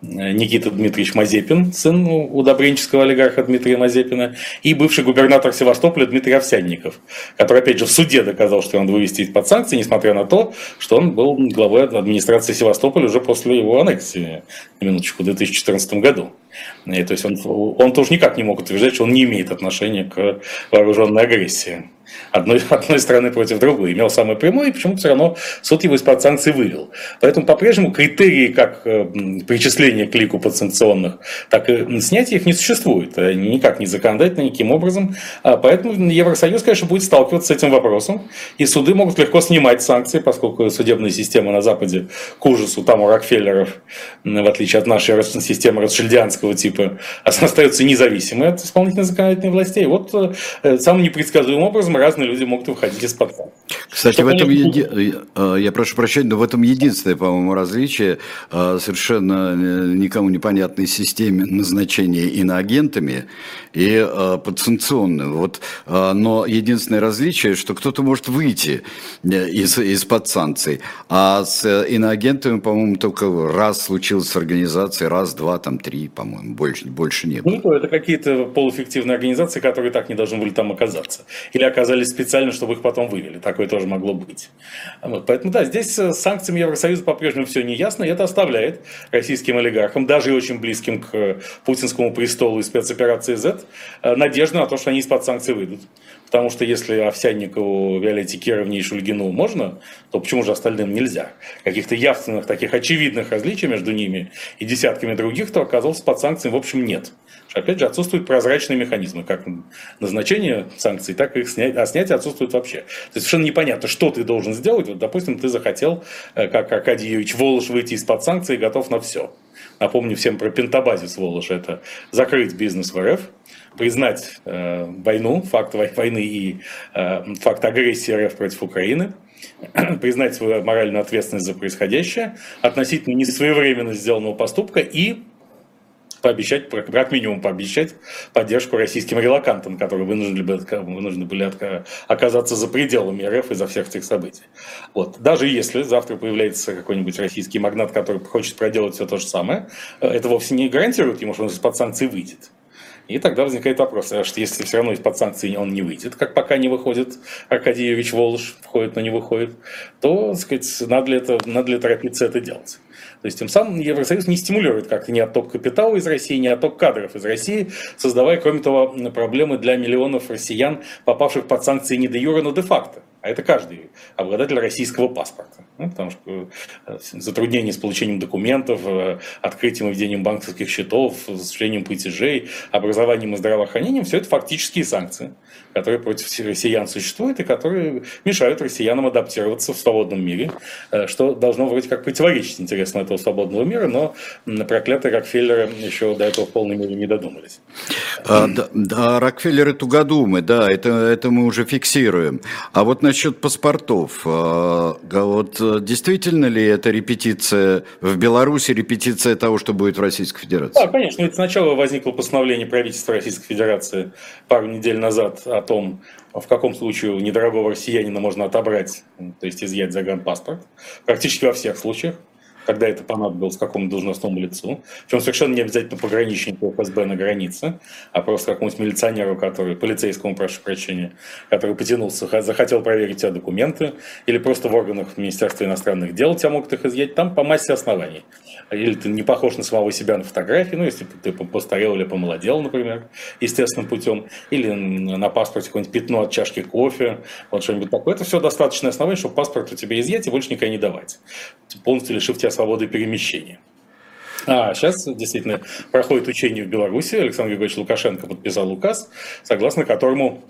Никита Дмитриевич Мазепин, сын удобренческого олигарха Дмитрия Мазепина, и бывший губернатор Севастополя Дмитрий Овсянников, который, опять же, в суде доказал, что его надо вывести из-под санкций, несмотря на то, что он был главой администрации Севастополя уже после его аннексии, на минуточку, в 2014 году. То есть он тоже никак не мог утверждать, что он не имеет отношения к вооруженной агрессии. Одной страны против другой. Имел самое прямое, и почему-то все равно суд его из-под санкций вывел. Поэтому по-прежнему критерии как причисления к лику подсанкционных, так и снятия их не существует. Никак не законодательно, никаким образом. Поэтому Евросоюз, конечно, будет сталкиваться с этим вопросом. И суды могут легко снимать санкции, поскольку судебная система на Западе, к ужасу там у Рокфеллеров, в отличие от нашей системы ротшильдианского типа, остается независимой от исполнительной законодательной властей. Вот самым непредсказуемым образом разные люди могут выходить из-под санкций. Кстати, в этом я прошу прощения, но в этом единственное, по-моему, различие совершенно никому непонятной системе назначения иноагентами и подсанкционным. Вот, но единственное различие, что кто-то может выйти из-под санкций, а с иноагентами, по-моему, только раз случилось с организацией, раз, два, там, три, по-моему, больше не было. Ну, это какие-то полуэффективные организации, которые так не должны были там оказаться. Или оказались специально, чтобы их потом вывели. Такое тоже могло быть. Вот. Поэтому да, здесь с санкциями Евросоюза по-прежнему все неясно, и это оставляет российским олигархам, даже и очень близким к путинскому престолу и спецоперации Z, надежду на то, что они из-под санкций выйдут. Потому что если Овсянникову, Виолетте Кировне и Шульгину можно, то почему же остальным нельзя? Каких-то явственных, таких очевидных различий между ними и десятками других, кто оказался под санкциями, в общем, нет. Опять же, отсутствуют прозрачные механизмы, как назначение санкций, так и их снятие, а снятие отсутствует вообще. То есть совершенно непонятно, что ты должен сделать. Вот, допустим, ты захотел, как Аркадий Юрьевич Волош, выйти из-под санкций и готов на все. Напомню всем про пентабазис Волоша. Это закрыть бизнес в РФ, признать войну, факт войны и факт агрессии РФ против Украины, признать свою моральную ответственность за происходящее, относительно несвоевременно сделанного поступка и пообещать, как минимум пообещать поддержку российским релокантам, которые вынуждены были оказаться за пределами РФ из-за всех этих событий. Вот. Даже если завтра появляется какой-нибудь российский магнат, который хочет проделать все то же самое, это вовсе не гарантирует ему, что он из-под санкций выйдет. И тогда возникает вопрос, что если все равно из-под санкций он не выйдет, как пока не выходит Аркадий Юрьевич Волош, входит, но не выходит, то, так сказать, надо ли торопиться это делать. То есть тем самым Евросоюз не стимулирует как-то ни отток капитала из России, ни отток кадров из России, создавая, кроме того, проблемы для миллионов россиян, попавших под санкции не де юре, но де-факто. А это каждый обладатель российского паспорта. Ну, потому что затруднения с получением документов, открытием и введением банковских счетов, осуществлением платежей, образованием и здравоохранением – все это фактические санкции, которые против россиян существуют и которые мешают россиянам адаптироваться в свободном мире, что должно вроде как противоречить интересам этого свободного мира, но проклятые Рокфеллеры еще до этого в полной мере не додумались. Да, Рокфеллеры тугодумы, да, это мы уже фиксируем. А вот насчет паспортов. Вот действительно ли это репетиция в Беларуси, репетиция того, что будет в Российской Федерации? Да, конечно. Ведь сначала возникло постановление правительства Российской Федерации пару недель назад о том, в каком случае у недорогого россиянина можно отобрать, то есть изъять загранпаспорт. Практически во всех случаях, когда это понадобилось какому-то должностному лицу. Причем совершенно не обязательно пограничнику ФСБ на границе, а просто какому-нибудь милиционеру, полицейскому, прошу прощения, который потянулся, захотел проверить у тебя документы, или просто в органах Министерства иностранных дел тебя могут их изъять, там по массе оснований. Или ты не похож на самого себя на фотографии, ну, если ты постарел или помолодел, например, естественным путем, или на паспорте какое-нибудь пятно от чашки кофе, вот что-нибудь такое. Это все достаточное основание, чтобы паспорт у тебя изъять и больше никогда не давать. Полностью лишив тебя свободы перемещения. А сейчас действительно проходит учение в Беларуси. Александр Григорьевич Лукашенко подписал указ, согласно которому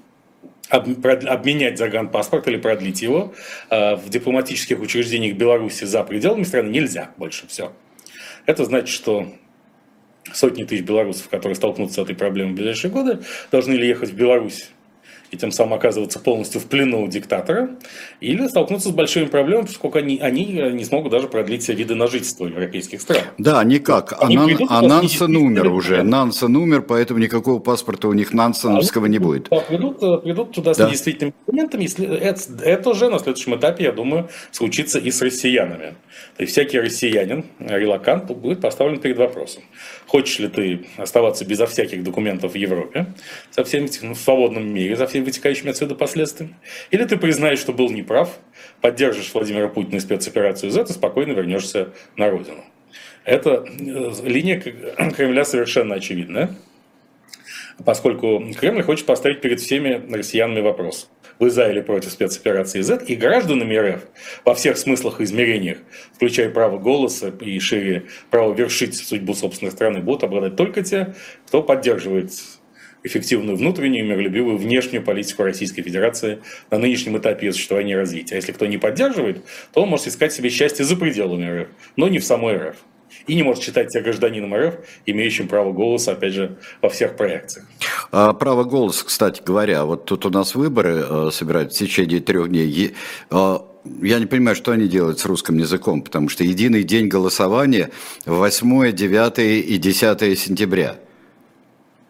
обменять загранпаспорт или продлить его в дипломатических учреждениях Беларуси за пределами страны нельзя больше всего. Это значит, что сотни тысяч белорусов, которые столкнутся с этой проблемой в ближайшие годы, должны ли ехать в Беларусь и тем самым оказываться полностью в плену у диктатора, или столкнуться с большими проблемами, поскольку они не смогут даже продлить все виды на жительство европейских стран. Да, никак. Нансен умер уже. Нансен умер, поэтому никакого паспорта у них нансеновского не будет. Придут туда с недействительными документами. Это уже на следующем этапе, я думаю, случится и с россиянами. То есть всякий россиянин, релокант, будет поставлен перед вопросом. Хочешь ли ты оставаться безо всяких документов в Европе, со всеми в свободном мире, за всеми вытекающими отсюда последствиями? Или ты признаешь, что был неправ, поддержишь Владимира Путина и спецоперацию Z и спокойно вернешься на родину? Эта линия Кремля совершенно очевидна, поскольку Кремль хочет поставить перед всеми россиянами вопрос: вы за или против спецоперации Z? И гражданами РФ во всех смыслах и измерениях, включая право голоса и шире право вершить судьбу собственной страны, будут обладать только те, кто поддерживает эффективную внутреннюю и миролюбивую внешнюю политику Российской Федерации на нынешнем этапе ее существования и развития. А если кто не поддерживает, то он может искать себе счастье за пределами РФ, но не в самой РФ. И не может считать себя гражданином РФ, имеющим право голоса, опять же, во всех проекциях. Право голоса, кстати говоря, вот тут у нас выборы собирают в течение 3 дней. Я не понимаю, что они делают с русским языком, потому что единый день голосования 8, 9 и 10 сентября.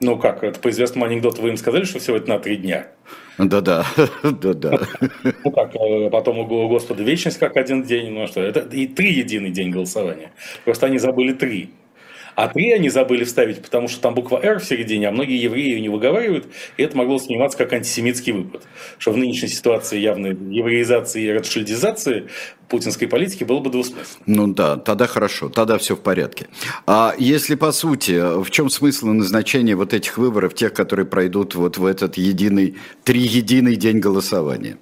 Ну как, это по известному анекдоту вы им сказали, что всего это на 3 дня? Да-да. Ну как, потом у Господа вечность как один день, ну что, это и 3 единый день голосования. Просто они забыли 3. А 3 они забыли вставить, потому что там буква «Р» в середине, а многие евреи ее не выговаривают, и это могло сниматься как антисемитский выпад. Что в нынешней ситуации явной евреизации и ретшильдизации путинской политики было бы двусмысленно. Ну да, тогда хорошо, тогда все в порядке. А если по сути, в чем смысл и назначение вот этих выборов, тех, которые пройдут вот в этот единый, 3 единый день голосования?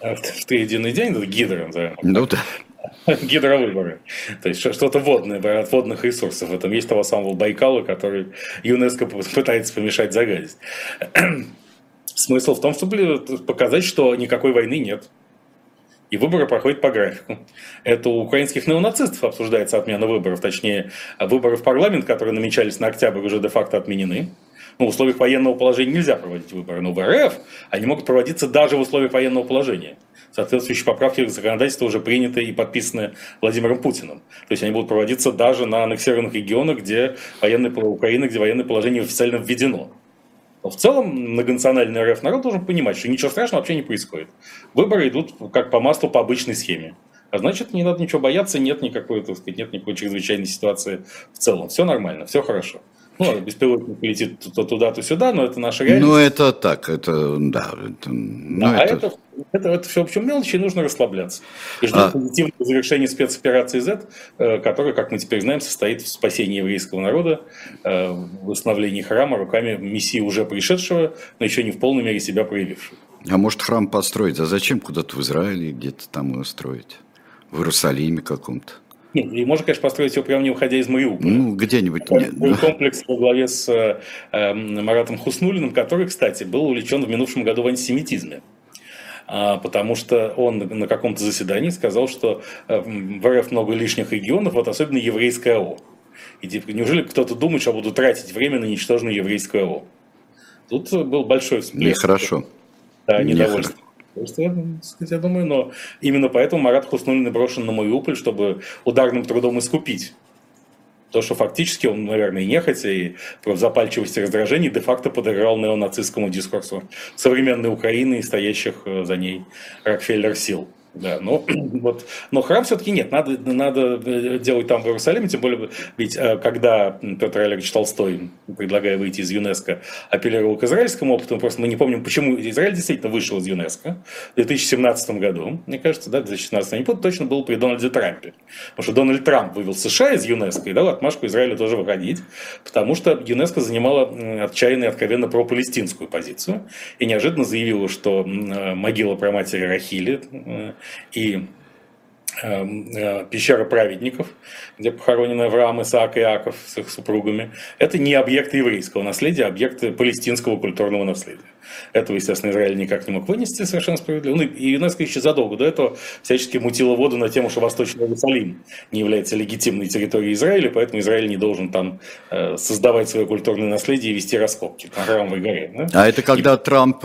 В 3 единый день, это гидра, назовем. Ну да. Гидровыборы. То есть что-то водное, от водных ресурсов. В этом есть того самого Байкала, который ЮНЕСКО пытается помешать загадить. Смысл в том, чтобы показать, что никакой войны нет. И выборы проходят по графику. Это у украинских неонацистов обсуждается отмена выборов. Точнее, выборы в парламент, которые намечались на октябрь, уже де-факто отменены. Ну, в условиях военного положения нельзя проводить выборы. Но в РФ они могут проводиться даже в условиях военного положения. Соответствующие поправки к законодательству уже приняты и подписаны Владимиром Путиным. То есть они будут проводиться даже на аннексированных регионах, где военное положение официально введено. Но в целом многонациональный РФ народ должен понимать, что ничего страшного вообще не происходит. Выборы идут как по маслу по обычной схеме. А значит, не надо ничего бояться, нет никакой чрезвычайной ситуации в целом. Все нормально, все хорошо. Ну, беспилотник летит то туда, то сюда, но это наша реальность. Ну, это так, это, да. Это все в общем мелочи, и нужно расслабляться. И ждать позитивного завершения спецоперации Z, которая, как мы теперь знаем, состоит в спасении еврейского народа, в восстановлении храма руками мессии уже пришедшего, но еще не в полной мере себя проявившего. А может, храм построить? А зачем куда-то в Израиле где-то там его строить? В Иерусалиме каком-то? Нет, и можно, конечно, построить его прямо не выходя из Мариуполя. Ну, где-нибудь. Комплекс во главе с Маратом Хуснуллиным, который, кстати, был увлечен в минувшем году в антисемитизме. Потому что он на каком-то заседании сказал, что в РФ много лишних регионов, вот особенно еврейское АО. И типа, неужели кто-то думает, что я буду тратить время на ничтожное еврейское АО? Тут был большой всплеск. Нехорошо. Да, недовольство. Я думаю, но именно поэтому Марат Хуснуллин брошен на Мариуполь, чтобы ударным трудом искупить то, что фактически он, наверное, нехотя и в запальчивости и раздражении де-факто подыграл неонацистскому дискурсу современной Украины и стоящих за ней Рокфеллер-сил. Да, но храм все-таки нет, надо делать там в Иерусалиме, тем более, ведь когда Петр Олегович Толстой, предлагая выйти из ЮНЕСКО, апеллировал к израильскому опыту, просто мы не помним, почему Израиль действительно вышел из ЮНЕСКО в 2017 году, мне кажется, да, в 2016 году, точно был при Дональде Трампе, потому что Дональд Трамп вывел США из ЮНЕСКО и дал отмашку Израилю тоже выходить, потому что ЮНЕСКО занимала отчаянную и откровенно пропалестинскую позицию и неожиданно заявила, что могила праматери Рахили и пещера праведников, где похоронены Авраам, Исаак и Иаков с их супругами, это не объекты еврейского наследия, а объекты палестинского культурного наследия. Этого, естественно, Израиль никак не мог вынести, совершенно справедливо. Ну, и ЮНЕСКО еще задолго до этого всячески мутило воду на тему, что Восточный Иерусалим не является легитимной территорией Израиля, поэтому Израиль не должен там создавать свое культурное наследие и вести раскопки на Храмовой горе. Да? А это когда Трамп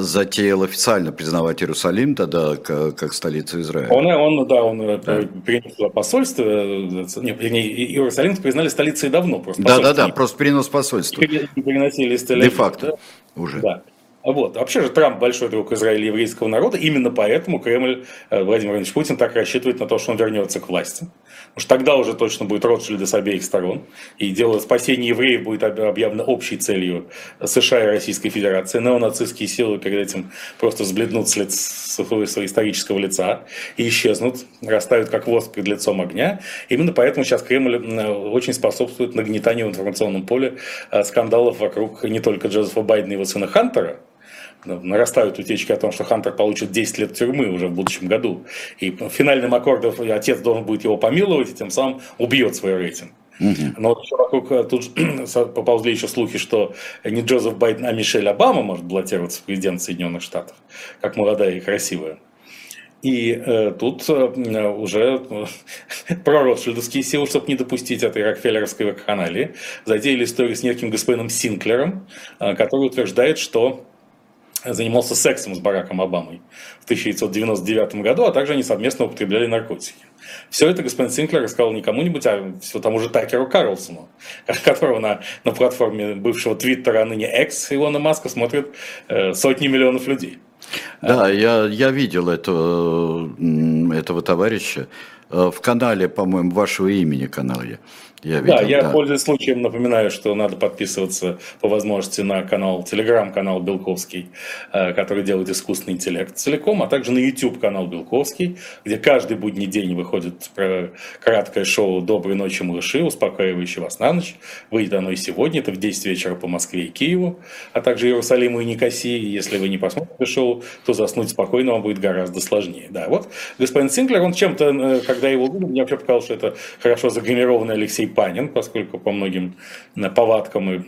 затеял официально признавать Иерусалим, да, как столицу Израиля. Он перенес туда посольство. Иерусалим признали столицей давно. Да, просто перенос посольство. Переносили из Тель-Авива. Де-факто уже. Да. Вот. Вообще же Трамп большой друг Израиля и еврейского народа. Именно поэтому Кремль, Владимир Владимирович Путин, так рассчитывает на то, что он вернется к власти. Потому что тогда уже точно будет Ротшильды с обеих сторон. И дело спасения евреев будет объявлено общей целью США и Российской Федерации. Неонацистские силы перед этим просто взбледнут с своего исторического лица и исчезнут, растают как воск перед лицом огня. Именно поэтому сейчас Кремль очень способствует нагнетанию в информационном поле скандалов вокруг не только Джозефа Байдена и его сына Хантера. Нарастают утечки о том, что Хантер получит 10 лет тюрьмы уже в будущем году. И финальным аккордом отец должен будет его помиловать, и тем самым убьет свой рейтинг. Но вокруг тут поползли еще слухи, что не Джозеф Байден, а Мишель Обама может баллотироваться в президент Соединенных Штатов, как молодая и красивая. И тут уже проротшильдовские силы, чтобы не допустить этой рокфеллеровской вакханалии, затеяли историю с неким господином Синклером, который утверждает, что занимался сексом с Бараком Обамой в 1999 году, а также они совместно употребляли наркотики. Все это господин Синклер рассказал не кому-нибудь, а все тому же Такеру Карлсону, которого на платформе бывшего Твиттера, а ныне X Илона Маска, смотрят сотни миллионов людей. Да, я видел этого товарища в канале, по-моему, вашего имени канале. Я пользуясь случаем, напоминаю, что надо подписываться по возможности на канал, телеграм-канал Белковский, который делает искусственный интеллект целиком, а также на YouTube-канал Белковский, где каждый будний день выходит краткое шоу «Доброй ночи, малыши», успокаивающее вас на ночь. Выйдет оно и сегодня, это в 10 вечера по Москве и Киеву, а также Иерусалиму и Никосии. Если вы не посмотрите шоу, то заснуть спокойно вам будет гораздо сложнее. Да, вот господин Синклер, он чем-то, когда я его увидел, мне вообще показалось, что это хорошо загримированный Алексей Панин, поскольку по многим повадкам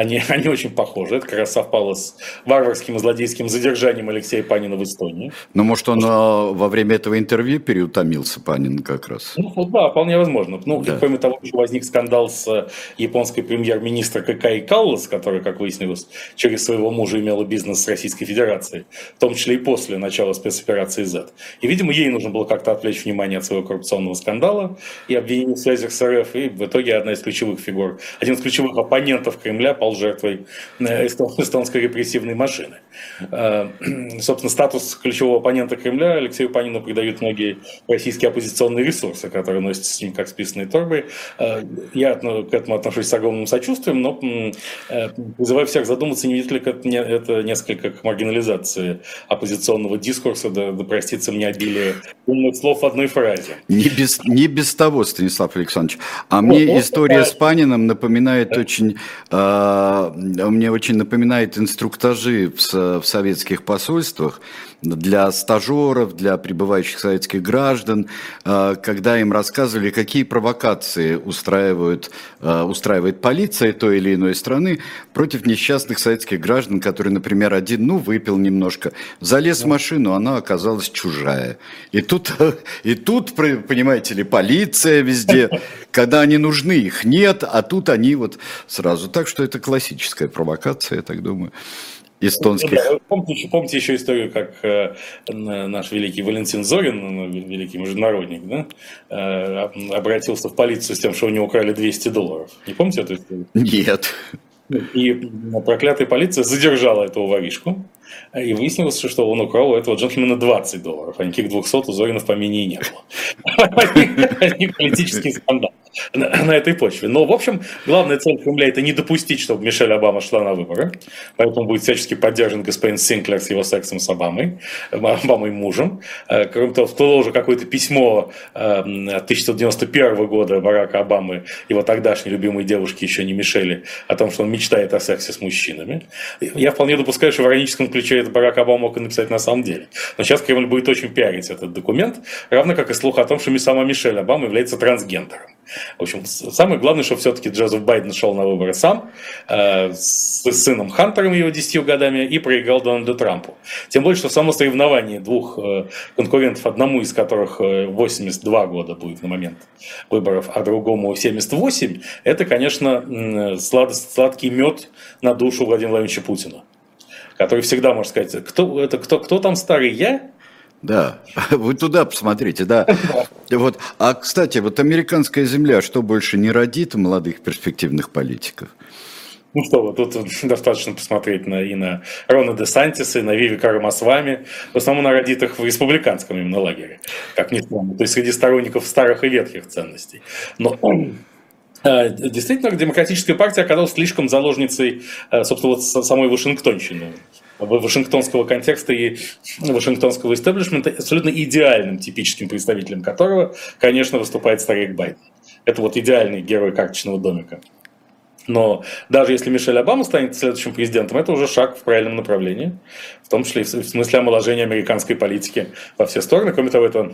они очень похожи. Это как раз совпало с варварским и злодейским задержанием Алексея Панина в Эстонии. Но может он во время этого интервью переутомился, Панин, как раз? Да, вполне возможно. Кроме того, еще возник скандал с японской премьер-министром Кай Каллас, которая, как выяснилось, через своего мужа имела бизнес с Российской Федерацией, в том числе и после начала спецоперации Z. И, видимо, ей нужно было как-то отвлечь внимание от своего коррупционного скандала и обвинений в связях с РФ. И в итоге один из ключевых оппонентов Кремля жертвой эстонской репрессивной машины. Собственно, статус ключевого оппонента Кремля Алексею Панину придают многие российские оппозиционные ресурсы, которые носятся с ним как списанные торбы. Я к этому отношусь с огромным сочувствием, но призываю всех задуматься, не видит ли это несколько к маргинализации оппозиционного дискурса, да простится мне обилие умных слов в одной фразе. Не без того, Станислав Александрович. Мне история с Паниным напоминает напоминает инструктажи в советских посольствах для стажеров, для прибывающих советских граждан, когда им рассказывали, какие провокации устраивает полиция той или иной страны против несчастных советских граждан, которые, например, один, выпил немножко, залез в машину, она оказалась чужая. И тут, понимаете ли, полиция везде, когда они нужны, их нет, а тут они сразу. Так что это классическая провокация, я так думаю. Помните еще историю, как наш великий Валентин Зорин, великий международник, обратился в полицию с тем, что у него украли $200. Не помните эту историю? Нет. И проклятая полиция задержала этого воришку, и выяснилось, что он украл у этого джентльмена $20, а никаких 200 у Зорина в помине и не было. Возник политический скандал на этой почве. Но, в общем, главная цель Кремля – это не допустить, чтобы Мишель Обама шла на выборы. Поэтому будет всячески поддержан господин Синклер с его сексом с Обамой мужем. Кроме того, всплыло уже какое-то письмо 1991 года Барака Обамы, его тогдашней любимой девушки, еще не Мишели, о том, что он мечтает о сексе с мужчинами. Я вполне допускаю, что в ироническом ключе это Барак Обама мог и написать на самом деле. Но сейчас Кремль будет очень пиарить этот документ, равно как и слух о том, что сама Мишель Обама является трансгендером. В общем, самое главное, что все-таки Джозеф Байден шел на выборы сам, с сыном Хантером его 10 годами, и проиграл Дональду Трампу. Тем более, что само соревнование двух конкурентов, одному из которых 82 года будет на момент выборов, а другому 78, это, конечно, сладкий мед на душу Владимира Владимировича Путина, который всегда может сказать, кто там старый, я? Да, вы туда посмотрите, да. А, кстати, американская земля что больше не родит молодых перспективных политиков? Ну что вы, тут достаточно посмотреть и на Рона Десантиса, и на Вивека Рамасвами, в основном на родитых в республиканском именно лагере, как ни странно, то есть среди сторонников старых и ветхих ценностей. Но действительно, демократическая партия оказалась слишком заложницей, собственно, вот самой Вашингтонщины, вашингтонского контекста и вашингтонского истеблишмента, абсолютно идеальным типическим представителем которого, конечно, выступает старик Байден. Это вот идеальный герой карточного домика. Но даже если Мишель Обама станет следующим президентом, это уже шаг в правильном направлении, в том числе и в смысле омоложения американской политики во все стороны. Кроме того, это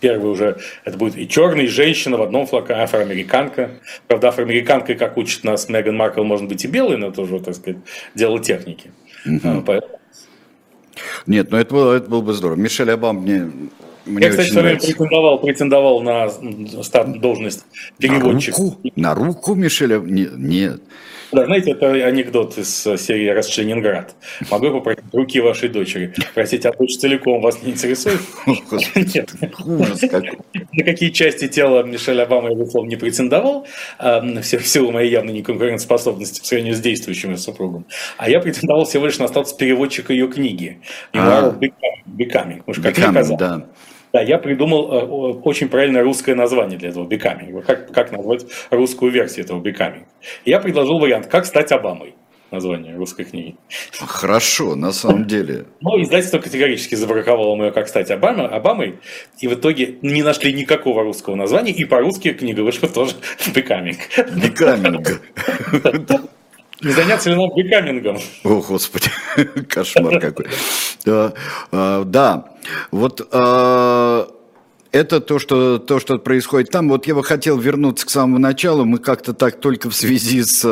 первый уже, это будет и черный, и женщина в одном флаконе, афроамериканка. Правда, афроамериканкой, как учит нас Меган Маркл, может быть и белой, но это уже, так сказать, дело техники. Поэтому... Нет, но это было бы здорово. Мишель Обама мне я, кстати, претендовал на должность переводчика. На руку Мишеля? Нет. Да, знаете, это анекдот из серии «Расчленинград». Могу я попросить руки вашей дочери? Простите, а дочь целиком вас не интересует? Нет. Ужас какой. На какие части тела Мишель Обама я, безусловно, не претендовал, в силу моей явной неконкурентоспособности по сравнению с действующим супругом. А я претендовал всего лишь на статус переводчика ее книги. «Becoming». «Becoming», да. Да, я придумал очень правильное русское название для этого «Becoming». Как назвать русскую версию этого «Becoming». Я предложил вариант «Как стать Обамой» название русской книги. Хорошо, на самом деле. Но издательство категорически забраковало мое «Как стать Обамой», и в итоге не нашли никакого русского названия, и по-русски книга вышла тоже «Becoming». «Becoming». Не заняться ли нам бикамингом? О, Господи, кошмар какой. Да, вот это то, что происходит там. Вот я бы хотел вернуться к самому началу. Мы как-то так только в связи с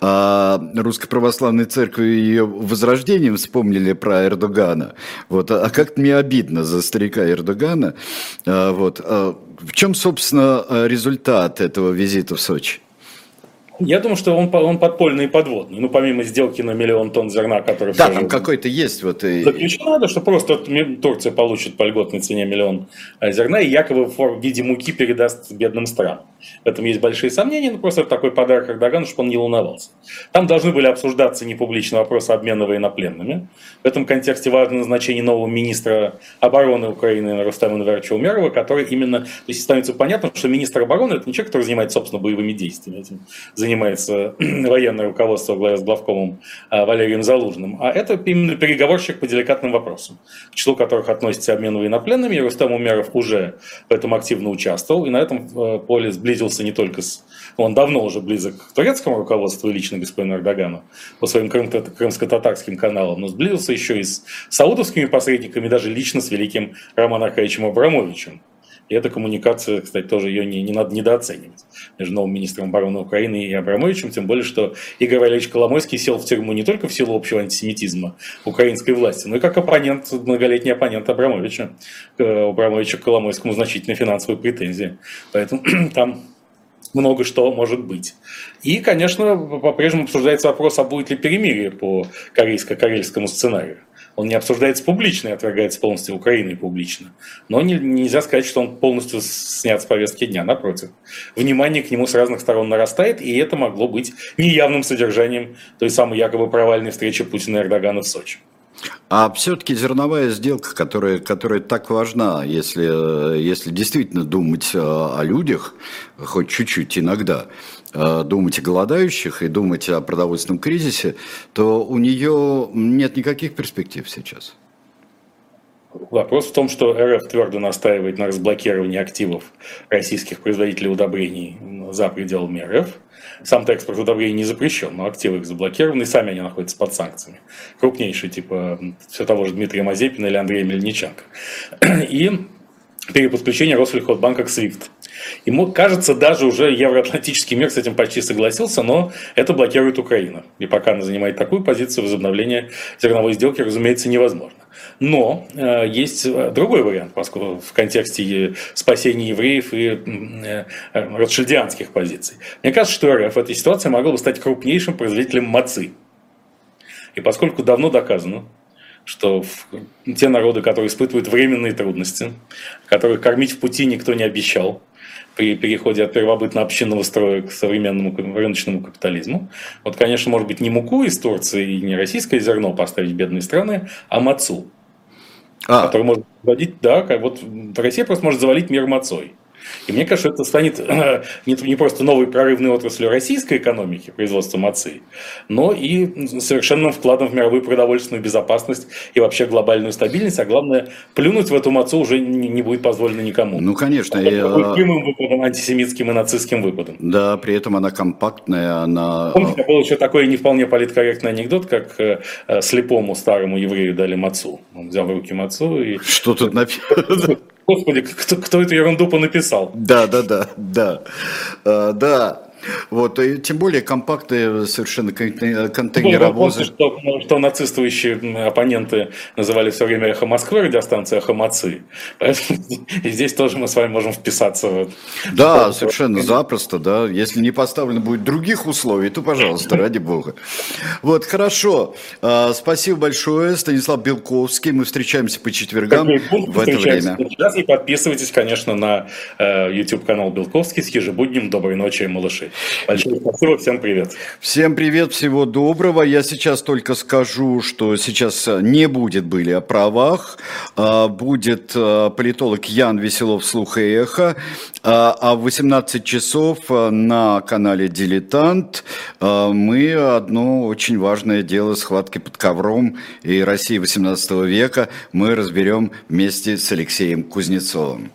Русской Православной Церковью и ее возрождением вспомнили про Эрдогана. Вот, а как-то мне обидно за старика Эрдогана. Вот. В чем, собственно, результат этого визита в Сочи? Я думаю, что он подпольный и подводный. Ну, помимо сделки на 1 миллион тонн зерна, который... Да, там какой-то есть. Вот и... Заключено надо, что просто Турция получит по льготной цене 1 миллион зерна и якобы в виде муки передаст бедным странам. В этом есть большие сомнения, но просто это такой подарок Эрдогану, чтобы он не волновался. Там должны были обсуждаться непублично вопросы обмена военнопленными. В этом контексте важно назначение нового министра обороны Украины Рустема Энверовича Умерова, который именно... То есть становится понятно, что министр обороны – это не человек, который занимается, собственно, боевыми действиями, этим занимается военное руководство с главкомом Валерием Залужным, а это именно переговорщик по деликатным вопросам, к числу которых относится обмен военнопленными. Рустем Умеров уже в этом активно участвовал, и на этом поле сблизился не только с... Он давно уже близок к турецкому руководству и лично господину Эрдогану по своим крымско-татарским каналам, но сблизился еще и с саудовскими посредниками, даже лично с великим Романом Аркадьевичем Абрамовичем. И эта коммуникация, кстати, тоже ее не надо недооценивать между новым министром обороны Украины и Абрамовичем, тем более, что Игорь Валерьевич Коломойский сел в тюрьму не только в силу общего антисемитизма украинской власти, но и как оппонент, многолетний оппонент Абрамовича. У Абрамовича к Коломойскому значительные финансовые претензии. Поэтому там... много что может быть. И, конечно, по-прежнему обсуждается вопрос, а будет ли перемирие по корейско-карельскому сценарию. Он не обсуждается публично и отвергается полностью Украиной публично. Но нельзя сказать, что он полностью снят с повестки дня. Напротив, внимание к нему с разных сторон нарастает, и это могло быть неявным содержанием той самой якобы провальной встречи Путина и Эрдогана в Сочи. А все-таки зерновая сделка, которая так важна, если действительно думать о людях, хоть чуть-чуть иногда, думать о голодающих и думать о продовольственном кризисе, то у нее нет никаких перспектив сейчас. Вопрос в том, что РФ твердо настаивает на разблокировании активов российских производителей удобрений за пределами РФ. Сам-то экспорт удобрений не запрещен, но активы их заблокированы, и сами они находятся под санкциями. Крупнейшие, типа все того же Дмитрия Мазепина или Андрея Мельниченко. И переподключение Россельхозбанка к SWIFT. Ему кажется, даже уже евроатлантический мир с этим почти согласился, но это блокирует Украина. И пока она занимает такую позицию, возобновление зерновой сделки, разумеется, невозможно. Но есть другой вариант, поскольку в контексте спасения евреев и ротшильдианских позиций. Мне кажется, что РФ в этой ситуации могло бы стать крупнейшим производителем мацы. И поскольку давно доказано, что те народы, которые испытывают временные трудности, которых кормить в пути никто не обещал, при переходе от первобытно-общинного строя к современному рыночному капитализму. Вот, конечно, может быть, не муку из Турции и не российское зерно поставить в бедные страны, а мацу, который может заводить, да, как вот Россия просто может завалить мир мацой. И мне кажется, это станет не просто новой прорывной отраслью российской экономики, производства мацы, но и совершенным вкладом в мировую продовольственную безопасность и вообще глобальную стабильность. А главное, плюнуть в эту мацу уже не будет позволено никому. Ну, конечно. Будет прямым выпадом, антисемитским и нацистским выпадом. Да, при этом она компактная. Она... Помните, был еще такой не вполне политкорректный анекдот, как слепому старому еврею дали мацу. Он взял в руки мацу и... Что тут написано? Господи, кто эту ерунду понаписал? Да. Вот, и тем более компактные совершенно контейнеровозы. Что нацистующие оппоненты называли все время «Эхо Москвы» радиостанцию «Эхо Моцы». Поэтому и здесь тоже мы с вами можем вписаться. Да, совершенно запросто, да. Если не поставлено будет других условий, то, пожалуйста, ради бога. Вот, хорошо. Спасибо большое, Станислав Белковский. Мы встречаемся по четвергам в это время. И подписывайтесь, конечно, на YouTube-канал Белковский с ежебудним «Доброй ночи, малыши». Большое спасибо, всем привет. Всем привет, всего доброго. Я сейчас только скажу, что сейчас не будет «Были о правах», будет политолог Ян Веселов «Слух и эхо», а в 18 часов на канале «Дилетант» мы одно очень важное дело схватки под ковром и России 18 века мы разберем вместе с Алексеем Кузнецовым.